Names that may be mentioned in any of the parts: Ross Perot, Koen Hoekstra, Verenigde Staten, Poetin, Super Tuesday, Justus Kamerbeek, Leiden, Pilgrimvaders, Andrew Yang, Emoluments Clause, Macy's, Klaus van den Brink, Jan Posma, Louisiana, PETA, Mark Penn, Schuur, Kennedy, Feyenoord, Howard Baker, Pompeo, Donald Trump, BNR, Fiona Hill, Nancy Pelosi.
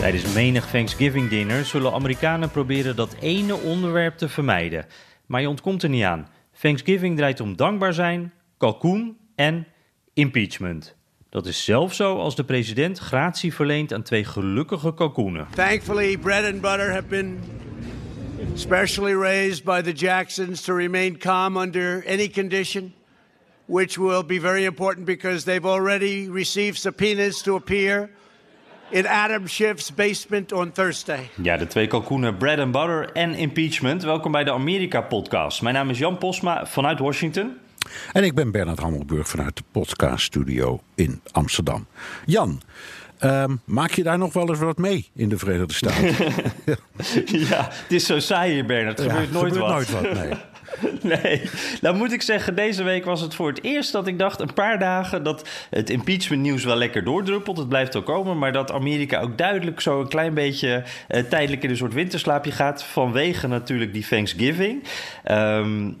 Tijdens menig Thanksgiving-dinner zullen Amerikanen proberen dat ene onderwerp te vermijden. Maar je ontkomt er niet aan. Thanksgiving draait om dankbaar zijn, kalkoen en impeachment. Dat is zelfs zo als de president gratie verleent aan twee gelukkige kalkoenen. Thankfully, bread and butter have been specially raised by the Jacksons to remain calm under any condition, which will be very important because they've already received subpoenas to appear in Adam Schiff's basement on Thursday. Ja, de twee kalkoenen bread and butter en impeachment. Welkom bij de Amerika-podcast. Mijn naam is Jan Posma vanuit Washington. En ik ben Bernard Hammelburg vanuit de podcaststudio in Amsterdam. Jan, maak je daar nog wel eens wat mee in de Verenigde Staten? Ja, het is zo saai hier, Bernard. Er gebeurt nooit wat. Nee, nou moet ik zeggen, deze week was het voor het eerst dat ik dacht, een paar dagen, dat het impeachment nieuws wel lekker doordruppelt. Het blijft wel komen, maar dat Amerika ook duidelijk zo een klein beetje tijdelijk in een soort winterslaapje gaat vanwege natuurlijk die Thanksgiving.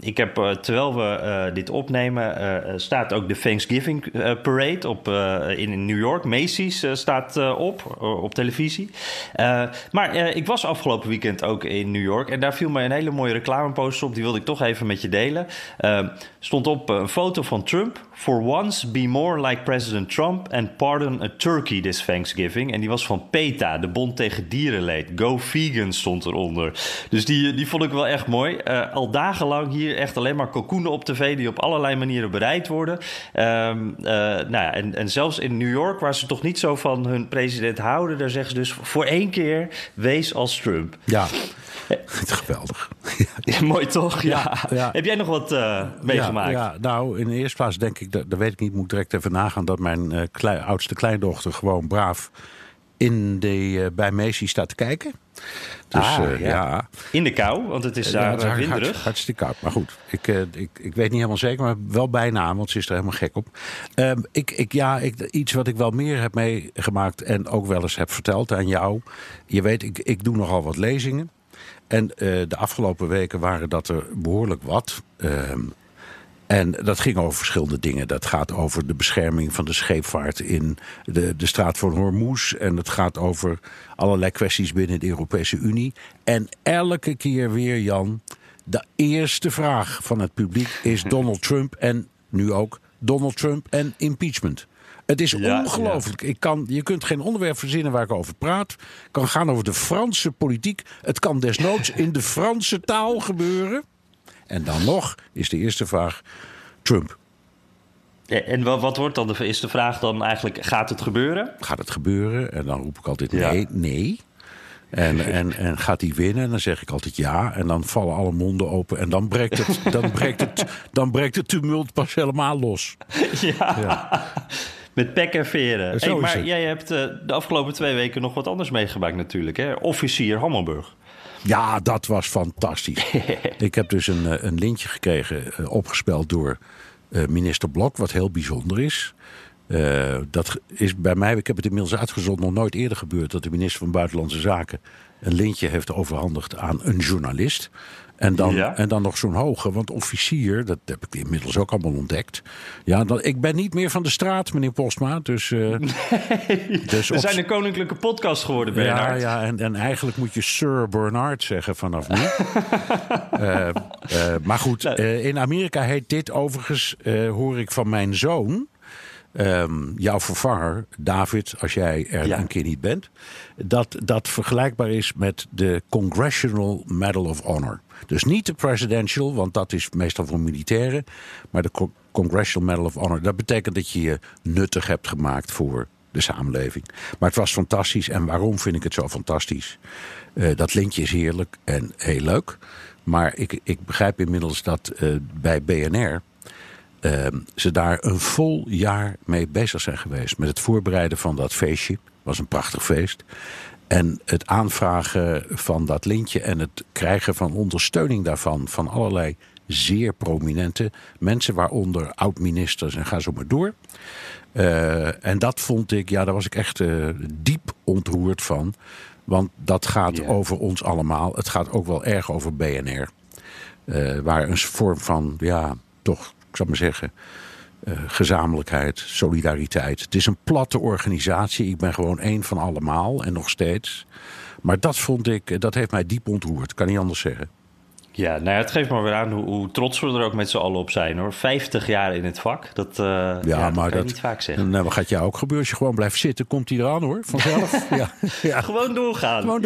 Ik heb, terwijl we dit opnemen, staat ook de Thanksgiving Parade op, in New York. Macy's staat op televisie. Maar ik was afgelopen weekend ook in New York en daar viel mij een hele mooie reclameposter op, die wilde ik toch even met je delen. Stond op een foto van Trump. For once be more like President Trump and pardon a turkey this Thanksgiving. En die was van PETA, de bond tegen dierenleed. Go vegan stond eronder. Dus die vond ik wel echt mooi. Al dagenlang hier echt alleen maar kalkoenen op tv die op allerlei manieren bereid worden. En zelfs in New York, waar ze toch niet zo van hun president houden, daar zeggen ze dus voor één keer wees als Trump. Ja. Geweldig. Ja, mooi toch? Ja. Heb jij nog wat meegemaakt? Ja, nou, in de eerste plaats denk ik, dat weet ik niet, moet ik direct even nagaan, dat mijn oudste kleindochter gewoon braaf bij Messi staat te kijken. Dus, ja. In de kou, want het is daar winderig. Hartstikke koud, maar goed. Ik weet niet helemaal zeker, maar wel bijna, want ze is er helemaal gek op. Iets wat ik wel meer heb meegemaakt en ook wel eens heb verteld aan jou. Je weet, ik doe nogal wat lezingen. En de afgelopen weken waren dat er behoorlijk wat. En dat ging over verschillende dingen. Dat gaat over de bescherming van de scheepvaart in de straat van Hormuz. En het gaat over allerlei kwesties binnen de Europese Unie. En elke keer weer, Jan, de eerste vraag van het publiek is Donald Trump en nu ook Donald Trump en impeachment. Het is ongelooflijk. Ja. Je kunt geen onderwerp verzinnen waar ik over praat. Het kan gaan over de Franse politiek. Het kan desnoods in de Franse taal gebeuren. En dan nog is de eerste vraag Trump. Ja, en wat wordt dan de eerste vraag dan eigenlijk? Gaat het gebeuren? Gaat het gebeuren? En dan roep ik altijd nee. En gaat hij winnen? En dan zeg ik altijd ja. En dan vallen alle monden open. En dan breekt het tumult pas helemaal los. Ja. Met pek en veren. Hey, maar jij hebt de afgelopen 2 weken nog wat anders meegemaakt natuurlijk. Hè? Officier Hammelburg. Ja, dat was fantastisch. Ik heb dus een lintje gekregen, opgespeld door minister Blok. Wat heel bijzonder is. Dat is bij mij, ik heb het inmiddels uitgezonden, nog nooit eerder gebeurd dat de minister van Buitenlandse Zaken een lintje heeft overhandigd aan een journalist. En dan nog zo'n hoge, want officier, dat heb ik inmiddels ook allemaal ontdekt. Ja, ik ben niet meer van de straat, meneer Postma. Dus we zijn een koninklijke podcast geworden, Bernard. En eigenlijk moet je Sir Bernard zeggen vanaf nu. Maar goed, in Amerika heet dit overigens, hoor ik van mijn zoon, jouw vervanger, David, als jij er een keer niet bent, dat vergelijkbaar is met de Congressional Medal of Honor. Dus niet de presidential, want dat is meestal voor militairen, maar de Congressional Medal of Honor. Dat betekent dat je je nuttig hebt gemaakt voor de samenleving. Maar het was fantastisch. En waarom vind ik het zo fantastisch? Dat lintje is heerlijk en heel leuk. Maar ik begrijp inmiddels dat bij BNR... ze daar een vol jaar mee bezig zijn geweest. Met het voorbereiden van dat feestje. Was een prachtig feest. En het aanvragen van dat lintje en het krijgen van ondersteuning daarvan. Van allerlei zeer prominente mensen, waaronder oud-ministers en ga zo maar door. En dat vond ik, ja, daar was ik echt diep ontroerd van. Want dat gaat over ons allemaal. Het gaat ook wel erg over BNR. Waar een vorm van, ja, toch, ik zal maar zeggen, gezamenlijkheid, solidariteit. Het is een platte organisatie. Ik ben gewoon één van allemaal en nog steeds. Maar dat vond ik, dat heeft mij diep ontroerd. Kan niet anders zeggen. Ja, nou ja, het geeft maar weer aan hoe trots we er ook met z'n allen op zijn, hoor. 50 jaar in het vak, dat kan je niet vaak zeggen. Nou, wat gaat jou ook gebeuren? Als je gewoon blijft zitten, komt hij eraan, hoor, vanzelf. Ja. Gewoon doorgaan.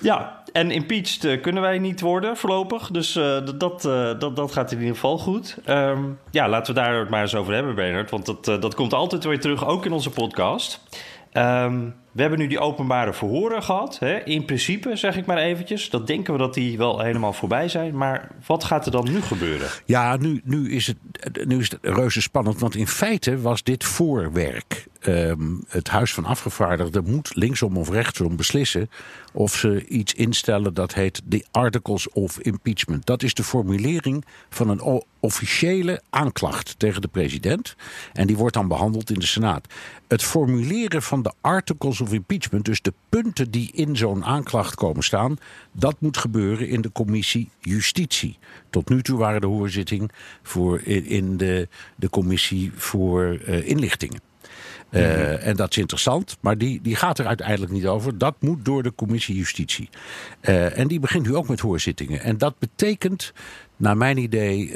Ja, en impeached kunnen wij niet worden voorlopig. Dus dat gaat in ieder geval goed. Laten we daar het maar eens over hebben, Bernard. Want dat komt altijd weer terug, ook in onze podcast. We hebben nu die openbare verhoren gehad. Hè? In principe, zeg ik maar eventjes. Dat denken we dat die wel helemaal voorbij zijn. Maar wat gaat er dan nu gebeuren? Ja, nu is het reuze spannend. Want in feite was dit voorwerk. Het Huis van Afgevaardigden moet linksom of rechtsom beslissen of ze iets instellen dat heet de Articles of Impeachment. Dat is de formulering van een officiële aanklacht tegen de president. En die wordt dan behandeld in de Senaat. Het formuleren van de Articles of Impeachment, dus de punten die in zo'n aanklacht komen staan, dat moet gebeuren in de commissie Justitie. Tot nu toe waren de hoorzitting in de commissie voor inlichtingen. En dat is interessant, maar die gaat er uiteindelijk niet over. Dat moet door de commissie Justitie. En die begint nu ook met hoorzittingen. En dat betekent, naar mijn idee,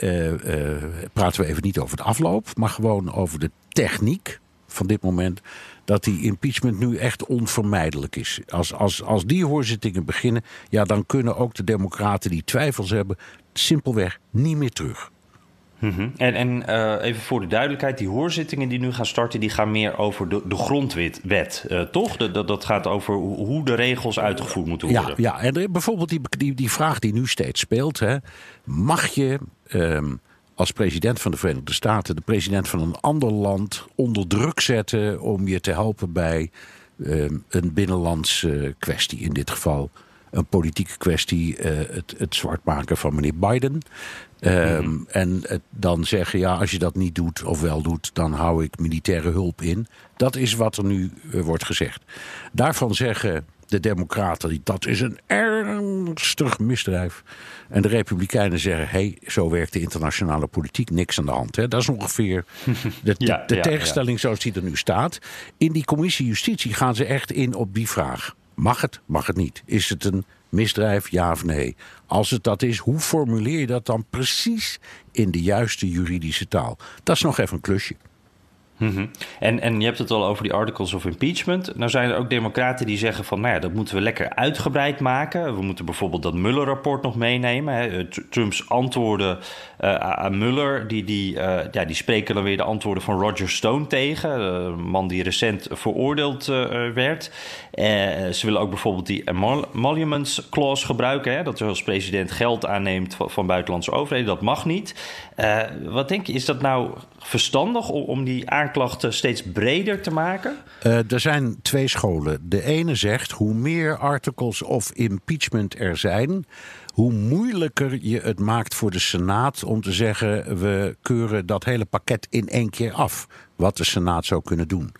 praten we even niet over de afloop, maar gewoon over de techniek van dit moment, dat die impeachment nu echt onvermijdelijk is. Als die hoorzittingen beginnen, ja, dan kunnen ook de democraten die twijfels hebben simpelweg niet meer terug. Mm-hmm. En even voor de duidelijkheid, die hoorzittingen die nu gaan starten, die gaan meer over de grondwet, toch? Dat gaat over hoe de regels uitgevoerd moeten worden. Ja, en bijvoorbeeld die vraag die nu steeds speelt, hè, mag je als president van de Verenigde Staten de president van een ander land onder druk zetten om je te helpen bij een binnenlandse kwestie, in dit geval een politieke kwestie, het zwart maken van meneer Biden. En dan zeggen, ja, als je dat niet doet of wel doet, dan hou ik militaire hulp in. Dat is wat er nu wordt gezegd. Daarvan zeggen de democraten, dat is een ernstig misdrijf. En de republikeinen zeggen, hey, zo werkt de internationale politiek, niks aan de hand. Hè? Dat is ongeveer de tegenstelling zoals die er nu staat. In die commissie Justitie gaan ze echt in op die vraag. Mag het niet? Is het een misdrijf, ja of nee? Als het dat is, hoe formuleer je dat dan precies in de juiste juridische taal? Dat is nog even een klusje. Mm-hmm. En je hebt het al over die Articles of Impeachment. Nou zijn er ook democraten die zeggen van, nou ja, dat moeten we lekker uitgebreid maken. We moeten bijvoorbeeld dat Mueller-rapport nog meenemen. Hè. Trumps antwoorden aan Mueller, die spreken dan weer de antwoorden van Roger Stone tegen. Een man die recent veroordeeld werd. Ze willen ook bijvoorbeeld die Emoluments Clause gebruiken. Hè, dat er als president geld aanneemt van buitenlandse overheden. Dat mag niet. Wat denk je, is dat nou verstandig om die aanklachten steeds breder te maken? Er zijn twee scholen. De ene zegt, hoe meer articles of impeachment er zijn, hoe moeilijker je het maakt voor de Senaat om te zeggen, we keuren dat hele pakket in één keer af. Wat de Senaat zou kunnen doen.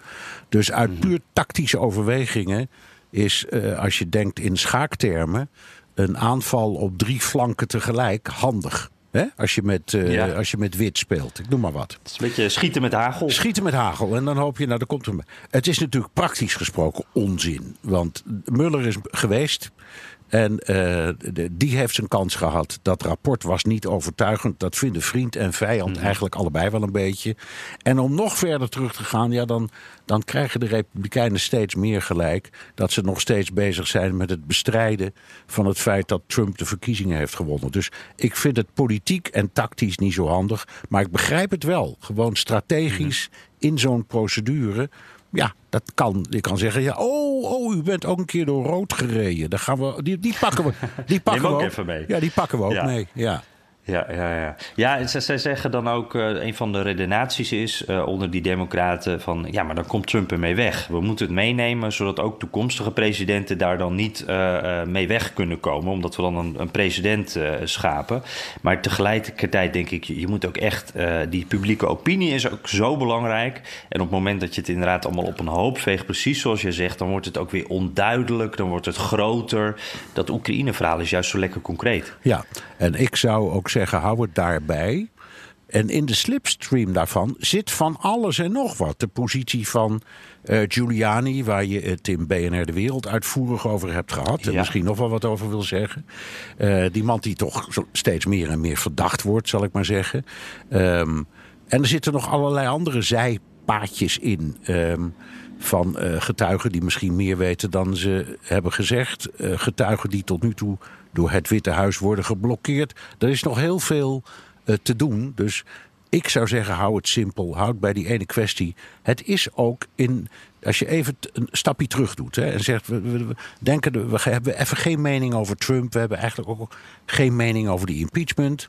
Dus uit puur tactische overwegingen is, als je denkt in schaaktermen, een aanval op 3 flanken tegelijk handig. He? Als je met wit speelt, ik noem maar wat. Het is een beetje schieten met hagel. En dan hoop je, nou, daar komt er. Het is natuurlijk praktisch gesproken onzin. Want Mueller is geweest en die heeft zijn kans gehad. Dat rapport was niet overtuigend. Dat vinden vriend en vijand eigenlijk allebei wel een beetje. En om nog verder terug te gaan, ja, dan krijgen de Republikeinen steeds meer gelijk, dat ze nog steeds bezig zijn met het bestrijden van het feit dat Trump de verkiezingen heeft gewonnen. Dus ik vind het politiek en tactisch niet zo handig, maar ik begrijp het wel. Gewoon strategisch in zo'n procedure. Ja, dat kan. Je kan zeggen, ja, u bent ook een keer door rood gereden. Dan gaan we, die pakken we ook. Neem ook even mee. Ja, die pakken we ook mee. Ja. Ja, zij zeggen dan ook, een van de redenaties is onder die democraten van... ja, maar dan komt Trump ermee weg. We moeten het meenemen, zodat ook toekomstige presidenten daar dan niet mee weg kunnen komen. Omdat we dan een president schapen. Maar tegelijkertijd denk ik, je moet ook echt... die publieke opinie is ook zo belangrijk. En op het moment dat je het inderdaad allemaal op een hoop veegt, precies zoals je zegt... dan wordt het ook weer onduidelijk, dan wordt het groter. Dat Oekraïne-verhaal is juist zo lekker concreet. Ja, en ik zou ook zeggen, hou het daarbij. En in de slipstream daarvan zit van alles en nog wat. De positie van Giuliani, waar je het in BNR De Wereld uitvoerig over hebt gehad. Ja. En misschien nog wel wat over wil zeggen. Die man die toch steeds meer en meer verdacht wordt, zal ik maar zeggen. En er zitten nog allerlei andere zijpaadjes in... van getuigen die misschien meer weten dan ze hebben gezegd. Getuigen die tot nu toe door het Witte Huis worden geblokkeerd. Er is nog heel veel te doen. Dus ik zou zeggen, hou het simpel. Houd bij die ene kwestie. Het is ook in... Als je even een stapje terug doet, hè, en zegt... We hebben even geen mening over Trump. We hebben eigenlijk ook geen mening over die impeachment.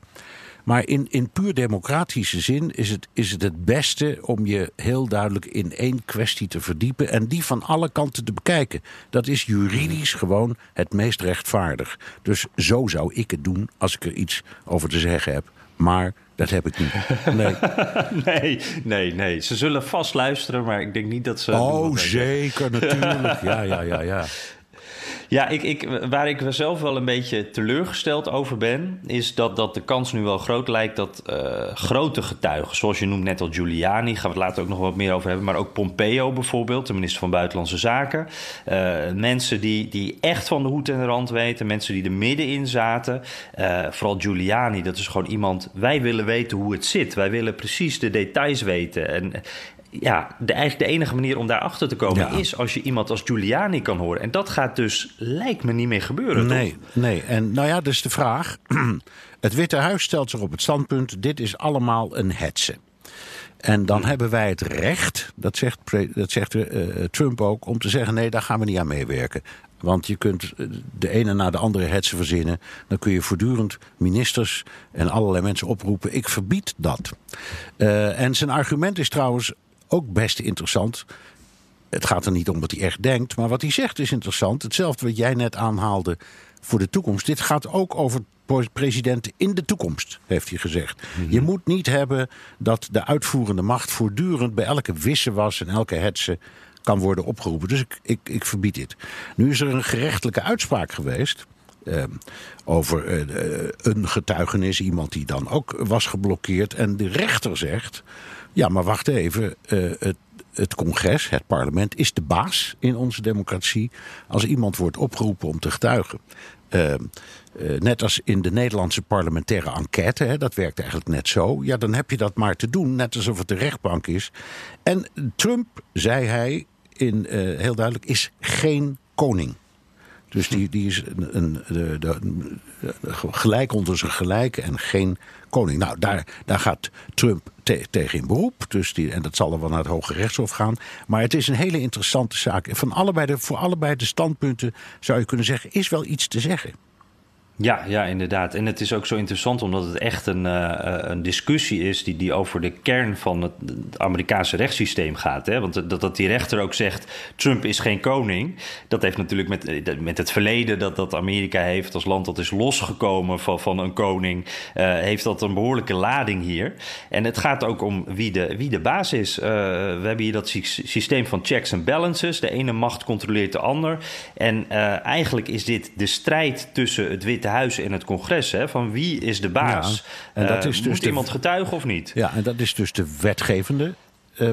Maar in puur democratische zin is het beste om je heel duidelijk in één kwestie te verdiepen en die van alle kanten te bekijken. Dat is juridisch gewoon het meest rechtvaardig. Dus zo zou ik het doen als ik er iets over te zeggen heb. Maar dat heb ik niet. Nee. Nee. Ze zullen vast luisteren, maar ik denk niet dat ze... Oh, zeker, natuurlijk. Ja. Ja, waar ik zelf wel een beetje teleurgesteld over ben... is dat de kans nu wel groot lijkt dat grote getuigen... zoals je noemt net al Giuliani, gaan we het later ook nog wat meer over hebben... maar ook Pompeo bijvoorbeeld, de minister van Buitenlandse Zaken... mensen die echt van de hoed en de rand weten... mensen die er middenin zaten. Vooral Giuliani, dat is gewoon iemand... wij willen weten hoe het zit, wij willen precies de details weten... En, ja, eigenlijk de enige manier om daarachter te komen... Ja. is als je iemand als Giuliani kan horen. En dat gaat dus, lijkt me, niet meer gebeuren. Nee. En nou ja, dus de vraag. Het Witte Huis stelt zich op het standpunt... dit is allemaal een hetze. En dan hebben wij het recht, dat zegt Trump ook... om te zeggen, nee, daar gaan we niet aan meewerken. Want je kunt de ene na de andere hetsen verzinnen. Dan kun je voortdurend ministers en allerlei mensen oproepen... ik verbied dat. En zijn argument is trouwens... ook best interessant. Het gaat er niet om wat hij echt denkt, maar wat hij zegt is interessant. Hetzelfde wat jij net aanhaalde voor de toekomst. Dit gaat ook over presidenten in de toekomst, heeft hij gezegd. Mm-hmm. Je moet niet hebben dat de uitvoerende macht voortdurend... bij elke wissewas en elke hetze kan worden opgeroepen. Dus ik verbied dit. Nu is er een gerechtelijke uitspraak geweest... over een getuigenis, iemand die dan ook was geblokkeerd. En de rechter zegt... ja, maar wacht even, het congres, het parlement, is de baas in onze democratie... als iemand wordt opgeroepen om te getuigen. Net als in de Nederlandse parlementaire enquête, hè, dat werkt eigenlijk net zo... ja, dan heb je dat maar te doen, net alsof het de rechtbank is. En Trump, zei hij, heel duidelijk, is geen koning. Dus die is gelijk onder zijn gelijken en geen koning. Nou, daar gaat Trump tegen in beroep. Dus en dat zal er wel naar het Hoge Rechtshof gaan. Maar het is een hele interessante zaak. Voor allebei de standpunten zou je kunnen zeggen, is wel iets te zeggen. Ja, inderdaad. En het is ook zo interessant omdat het echt een discussie is... die over de kern van het Amerikaanse rechtssysteem gaat. Hè? Want dat die rechter ook zegt, Trump is geen koning... dat heeft natuurlijk met het verleden dat Amerika heeft als land... dat is losgekomen van een koning, heeft dat een behoorlijke lading hier. En het gaat ook om wie de baas is. We hebben hier dat systeem van checks en balances. De ene macht controleert de ander. En eigenlijk is dit de strijd tussen het Witte Huis en het congres, hè, van wie is de baas? Ja, en dat is dus moet iemand getuigen of niet? Ja, en dat is dus de wetgevende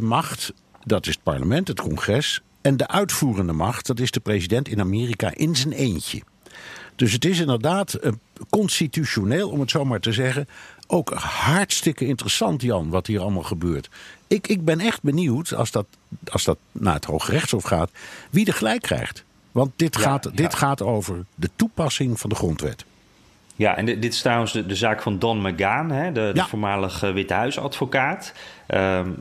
macht, dat is het parlement, het congres... en de uitvoerende macht, dat is de president in Amerika in zijn eentje. Dus het is inderdaad constitutioneel, om het zo maar te zeggen... ook hartstikke interessant, Jan, wat hier allemaal gebeurt. Ik ben echt benieuwd, als dat naar het Hoge Rechtshof gaat... wie er gelijk krijgt. Want dit gaat over de toepassing van de grondwet. Ja, en dit is trouwens de zaak van Don McGahn, hè, de voormalige Witte Huisadvocaat.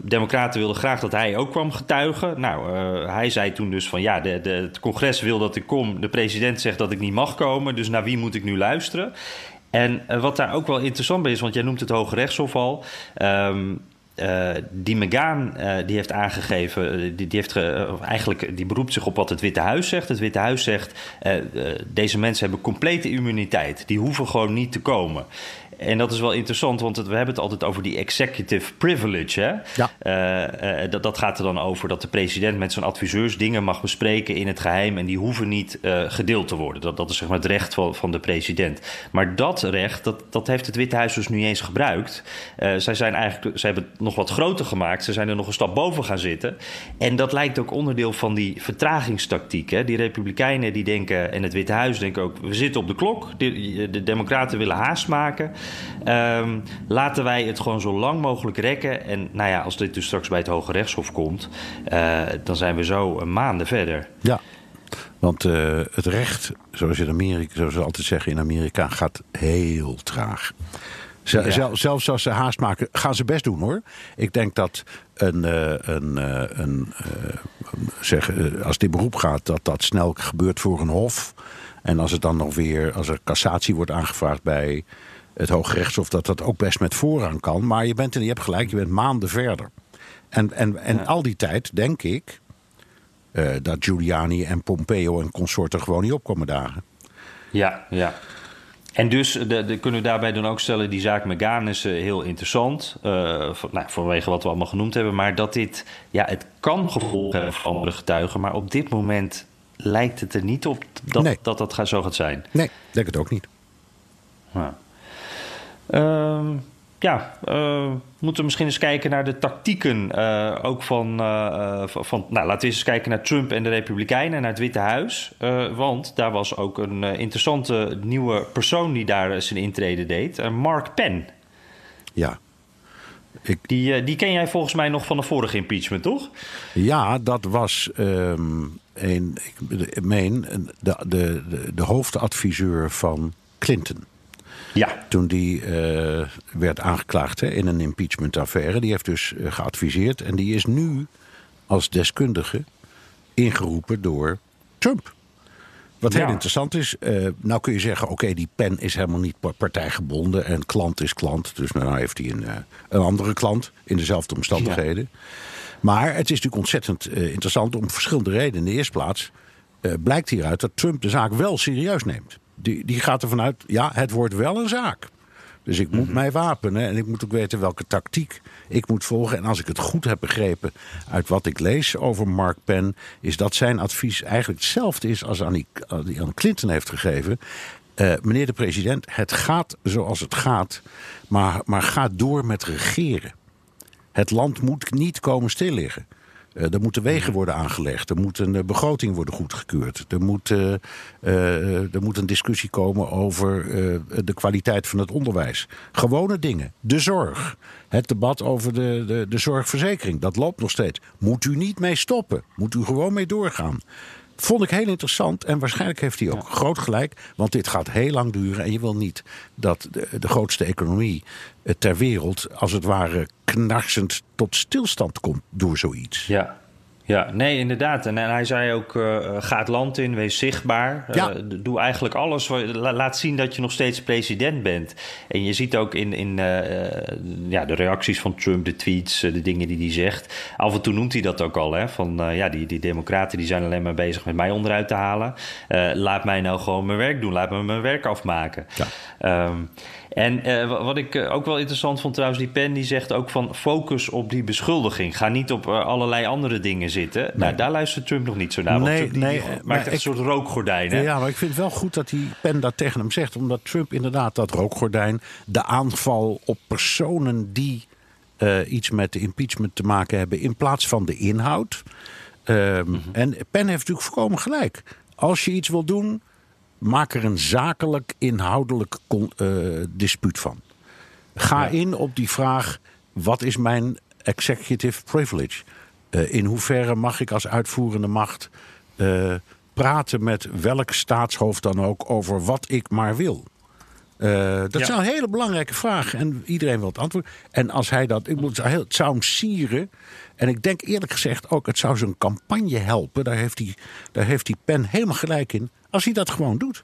Democraten wilden graag dat hij ook kwam getuigen. Nou, hij zei toen dus van ja, het congres wil dat ik kom. De president zegt dat ik niet mag komen, dus naar wie moet ik nu luisteren? En wat daar ook wel interessant bij is, want jij noemt het Hoge Rechtshof al. Die McGahn die heeft aangegeven, die beroept zich op wat het Witte Huis zegt. Het Witte Huis zegt, deze mensen hebben complete immuniteit. Die hoeven gewoon niet te komen. En dat is wel interessant, want we hebben het altijd over die executive privilege. Hè? Ja. Dat gaat er dan over dat de president met zijn adviseurs dingen mag bespreken in het geheim. En die hoeven niet gedeeld te worden. Dat is zeg maar het recht van de president. Maar dat recht, dat heeft het Witte Huis dus niet eens gebruikt. Zij hebben het nog wat groter gemaakt. Ze zijn er nog een stap boven gaan zitten. En dat lijkt ook onderdeel van die vertragingstactiek. Hè? Die Republikeinen die denken, en het Witte Huis denken ook, we zitten op de klok. De Democraten willen haast maken. Laten wij het gewoon zo lang mogelijk rekken. En nou ja, als dit dus straks bij het Hoge Rechtshof komt, dan zijn we zo maanden verder. Ja, want het recht, zoals ze altijd zeggen in Amerika, gaat heel traag. Zelfs als ze haast maken, gaan ze best doen hoor. Ik denk dat als dit beroep gaat, dat snel gebeurt voor een hof. En als het dan nog weer, als er cassatie wordt aangevraagd bij het Hoge Rechtshof, dat ook best met voorrang kan. Maar je hebt gelijk, je bent maanden verder. En al die tijd denk ik dat Giuliani en Pompeo en consorten gewoon niet opkomen dagen. Ja, ja. En dus kunnen we daarbij dan ook stellen, die zaak McGahn is heel interessant. Vanwege wat we allemaal genoemd hebben. Maar dat dit, ja, het kan gevolgen hebben voor andere getuigen. Maar op dit moment lijkt het er niet op dat zo gaat zijn. Nee, denk het ook niet. Nou. Moeten we misschien eens kijken naar de tactieken. Ook van. Nou, laten we eens kijken naar Trump en de Republikeinen, naar het Witte Huis. Want daar was ook een interessante nieuwe persoon die daar zijn intrede deed: Mark Penn. Ja. Die ken jij volgens mij nog van de vorige impeachment, toch? Ja, dat was de hoofdadviseur van Clinton. Ja. Toen die werd aangeklaagd in een impeachmentaffaire. Die heeft dus geadviseerd. En die is nu als deskundige ingeroepen door Trump. Wat heel interessant is. Nou kun je zeggen, oké, die Penn is helemaal niet partijgebonden. En klant is klant. Dus nou heeft hij een andere klant in dezelfde omstandigheden. Ja. Maar het is natuurlijk ontzettend interessant om verschillende redenen. In de eerste plaats blijkt hieruit dat Trump de zaak wel serieus neemt. Die gaat ervan uit, ja, het wordt wel een zaak. Dus ik moet mij wapenen en ik moet ook weten welke tactiek ik moet volgen. En als ik het goed heb begrepen uit wat ik lees over Mark Penn, is dat zijn advies eigenlijk hetzelfde is als aan Clinton heeft gegeven. Meneer de president, het gaat zoals het gaat, maar ga door met regeren. Het land moet niet komen stilliggen. Er moeten wegen worden aangelegd. Er moet een begroting worden goedgekeurd. Er moet een discussie komen over de kwaliteit van het onderwijs. Gewone dingen. De zorg. Het debat over de zorgverzekering. Dat loopt nog steeds. Moet u niet mee stoppen. Moet u gewoon mee doorgaan. Vond ik heel interessant. En waarschijnlijk heeft hij ook groot gelijk. Want dit gaat heel lang duren. En je wil niet dat de grootste economie ter wereld, als het ware, knarsend tot stilstand komt door zoiets. Ja. Ja, nee, inderdaad. En hij zei ook, ga het land in, wees zichtbaar. Ja. Doe eigenlijk alles. Laat zien dat je nog steeds president bent. En je ziet ook in de reacties van Trump, de tweets, de dingen die hij zegt. Af en toe noemt hij dat ook al. Hè? Van die democraten die zijn alleen maar bezig met mij onderuit te halen. Laat mij nou gewoon mijn werk doen. Laat me mijn werk afmaken. Ja. Wat ik ook wel interessant vond trouwens, die Penn die zegt ook van focus op die beschuldiging. Ga niet op allerlei andere dingen zitten. Nee. Nou, daar luistert Trump nog niet zo naar. Nee, want die maakt echt een soort rookgordijn. Hè? Ja, maar ik vind het wel goed dat die Penn dat tegen hem zegt. Omdat Trump inderdaad dat rookgordijn, de aanval op personen die iets met de impeachment te maken hebben, in plaats van de inhoud. En Penn heeft natuurlijk voorkomen gelijk. Als je iets wil doen, maak er een zakelijk, inhoudelijk dispuut van. Ga in op die vraag, wat is mijn executive privilege? In hoeverre mag ik als uitvoerende macht praten met welk staatshoofd dan ook over wat ik maar wil? Dat zijn hele belangrijke vragen en iedereen wil het antwoord. En als hij dat, het zou hem sieren. En ik denk eerlijk gezegd ook, het zou zijn campagne helpen. Daar heeft die Penn helemaal gelijk in. Als hij dat gewoon doet.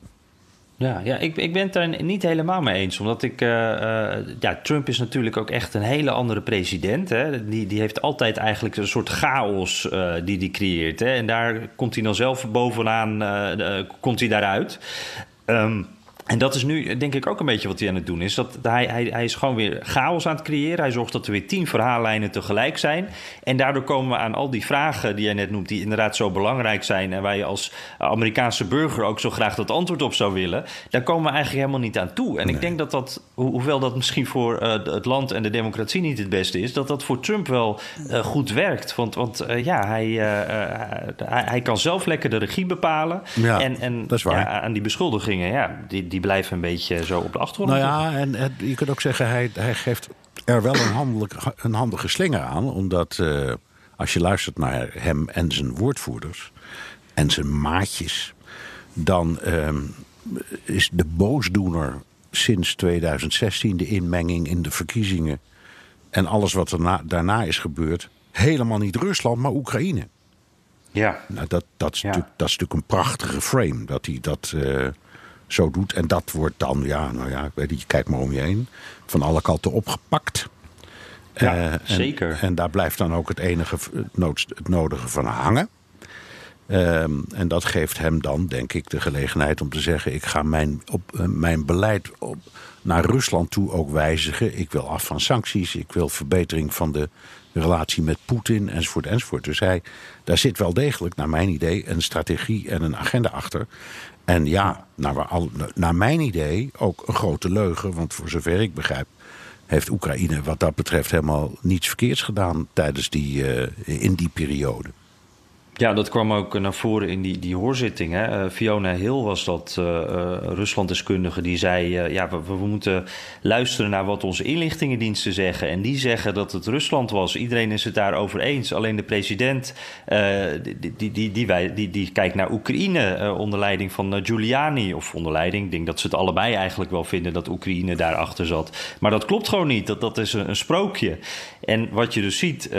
Ja, ik ben het er niet helemaal mee eens. Omdat Trump is natuurlijk ook echt een hele andere president. Hè. Die heeft altijd eigenlijk een soort chaos die hij creëert. Hè. En daar komt hij dan zelf bovenaan, komt hij daaruit. En dat is nu denk ik ook een beetje wat hij aan het doen is. Dat hij is gewoon weer chaos aan het creëren. Hij zorgt dat er weer 10 verhaallijnen tegelijk zijn. En daardoor komen we aan al die vragen die jij net noemt, die inderdaad zo belangrijk zijn en waar je als Amerikaanse burger ook zo graag dat antwoord op zou willen. Daar komen we eigenlijk helemaal niet aan toe. En nee. Ik denk dat, hoewel dat misschien voor het land en de democratie niet het beste is, dat voor Trump wel goed werkt. Want hij kan zelf lekker de regie bepalen. Ja, en dat is waar. Ja, aan die beschuldigingen, ja, die blijven een beetje zo op de achtergrond. Nou ja, en je kunt ook zeggen, hij geeft er wel een handige slinger aan. Omdat als je luistert naar hem en zijn woordvoerders en zijn maatjes, dan is de boosdoener sinds 2016 de inmenging in de verkiezingen en alles wat daarna is gebeurd helemaal niet Rusland, maar Oekraïne. Ja. Nou, dat is natuurlijk een prachtige frame, dat hij dat zo doet. En dat wordt dan, ik weet niet, je kijkt maar om je heen, van alle kanten opgepakt. Ja, zeker. En daar blijft dan ook het nodige van hangen. En dat geeft hem dan, denk ik, de gelegenheid om te zeggen, ik ga mijn beleid naar Rusland toe ook wijzigen. Ik wil af van sancties, ik wil verbetering van de relatie met Poetin, enzovoort, enzovoort. Dus daar zit wel degelijk, naar mijn idee, een strategie en een agenda achter. En ja, naar mijn idee ook een grote leugen. Want voor zover ik begrijp, heeft Oekraïne wat dat betreft helemaal niets verkeerds gedaan tijdens in die periode. Ja, dat kwam ook naar voren in die hoorzitting. Hè. Fiona Hill was dat, Ruslanddeskundige, die zei, we moeten luisteren naar wat onze inlichtingendiensten zeggen. En die zeggen dat het Rusland was. Iedereen is het daarover eens. Alleen de president, die kijkt naar Oekraïne onder leiding van Giuliani. Of onder leiding, ik denk dat ze het allebei eigenlijk wel vinden dat Oekraïne daarachter zat. Maar dat klopt gewoon niet, dat is een sprookje. En wat je dus ziet,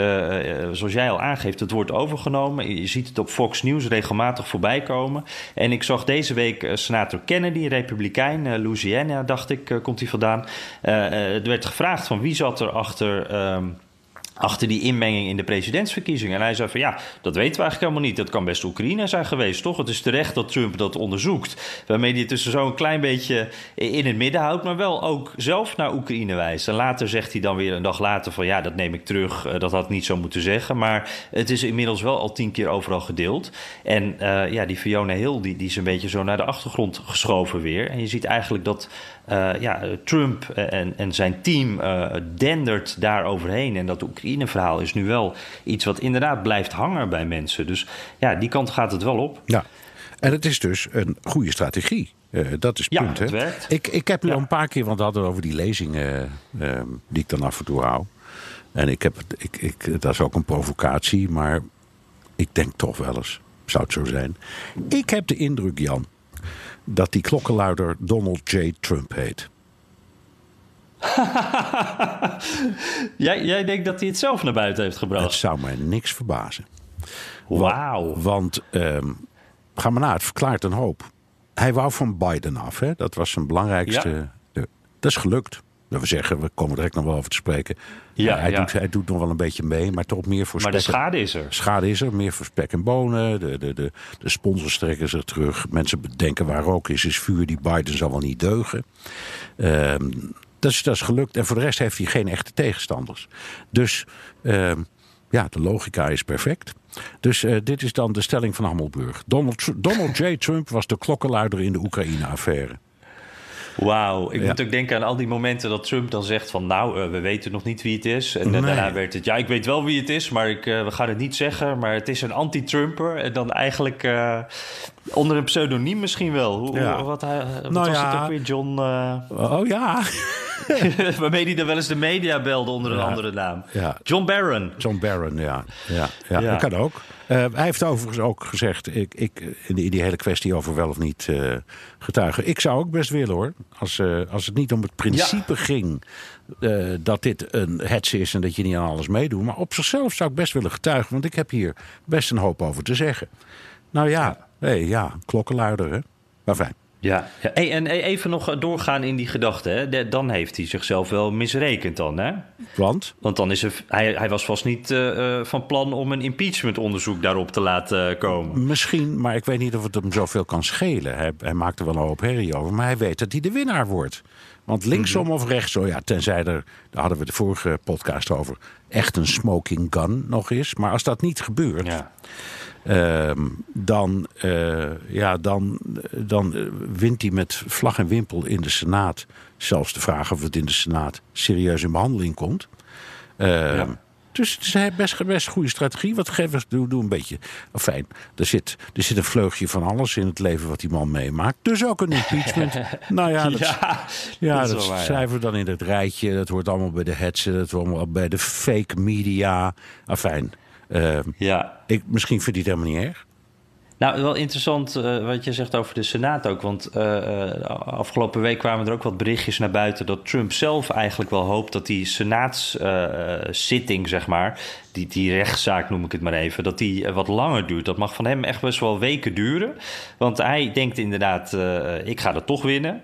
zoals jij al aangeeft, het wordt overgenomen. Je ziet het op Fox News regelmatig voorbij komen. En ik zag deze week senator Kennedy, republikein, Louisiana, dacht ik, komt hij vandaan. Er werd gevraagd van wie zat er achter die inmenging in de presidentsverkiezingen. En hij zei van dat weten we eigenlijk helemaal niet. Dat kan best Oekraïne zijn geweest, toch? Het is terecht dat Trump dat onderzoekt. Waarmee hij het dus zo'n klein beetje in het midden houdt, maar wel ook zelf naar Oekraïne wijst. En later zegt hij dan weer een dag later van dat neem ik terug. Dat had ik niet zo moeten zeggen. Maar het is inmiddels wel al 10 keer overal gedeeld. En die Fiona Hill, die is een beetje zo naar de achtergrond geschoven weer. En je ziet eigenlijk dat Trump en zijn team dendert daar overheen. En dat Oekraïne-verhaal is nu wel iets wat inderdaad blijft hangen bij mensen. Dus die kant gaat het wel op. Ja, en het is dus een goede strategie. Dat is punt. Het werkt. Ik heb nu al een paar keer, want we hadden over die lezingen die ik dan af en toe hou. En dat is ook een provocatie, maar ik denk toch wel eens, zou het zo zijn. Ik heb de indruk, Jan, dat die klokkenluider Donald J. Trump heet. jij denkt dat hij het zelf naar buiten heeft gebracht? Het zou mij niks verbazen. Wauw. Want ga maar na, het verklaart een hoop. Hij wou van Biden af, hè? Dat was zijn belangrijkste. Ja. Dat is gelukt. Dat we zeggen, we komen direct nog wel over te spreken. Ja, hij doet nog wel een beetje mee, maar toch meer voor spek. Maar de schade is er. Schade is er, meer voor spek en bonen. De sponsors trekken zich terug. Mensen bedenken waar rook is vuur. Die Biden zal wel niet deugen. Dat is gelukt. En voor de rest heeft hij geen echte tegenstanders. Dus de logica is perfect. Dus dit is dan de stelling van Hammelburg. Donald J. Trump was de klokkenluider in de Oekraïne-affaire. Wauw, ik moet ook denken aan al die momenten dat Trump dan zegt van we weten nog niet wie het is. En daarna werd het, ik weet wel wie het is, maar we gaan het niet zeggen. Maar het is een anti-Trumper en dan eigenlijk onder een pseudoniem misschien wel. Wat was het ook weer, John? Waarmee hij dan wel eens de media belde onder een andere naam. Ja. John Barron, ja. Dat kan ook. Hij heeft overigens ook gezegd, in die hele kwestie over wel of niet getuigen. Ik zou ook best willen hoor, als het niet om het principe ging dat dit een hets is en dat je niet aan alles meedoet. Maar op zichzelf zou ik best willen getuigen, want ik heb hier best een hoop over te zeggen. Nou ja, klokkenluider hè. Maar fijn. Ja, ja. Hey, en even nog doorgaan in die gedachte. Hè? Dan heeft hij zichzelf wel misrekend dan, hè? Want? Want dan is hij was vast niet van plan om een impeachmentonderzoek daarop te laten komen. Misschien, maar ik weet niet of het hem zoveel kan schelen. Hij maakt er wel een hoop herrie over, maar hij weet dat hij de winnaar wordt. Want linksom of rechtsom, ja, tenzij er, daar hadden we de vorige podcast over, echt een smoking gun nog is. Maar als dat niet gebeurt... Ja. Dan wint hij met vlag en wimpel in de Senaat. Zelfs de vraag of het in de Senaat serieus in behandeling komt. Dus het is best goede strategie. Wat geven doe een beetje. Fijn, er zit een vleugje van alles in het leven wat die man meemaakt. Dus ook een impeachment. Nou ja, dat schrijven we dan in het rijtje. Dat hoort allemaal bij de hetsen. Dat hoort allemaal bij de fake media. Fijn. Misschien vind ik het helemaal niet erg. Nou, wel interessant wat je zegt over de Senaat ook. Want afgelopen week kwamen er ook wat berichtjes naar buiten... dat Trump zelf eigenlijk wel hoopt dat die senaatszitting, zeg maar... Die rechtszaak noem ik het maar even, dat die wat langer duurt. Dat mag van hem echt best wel weken duren. Want hij denkt inderdaad, ik ga dat toch winnen.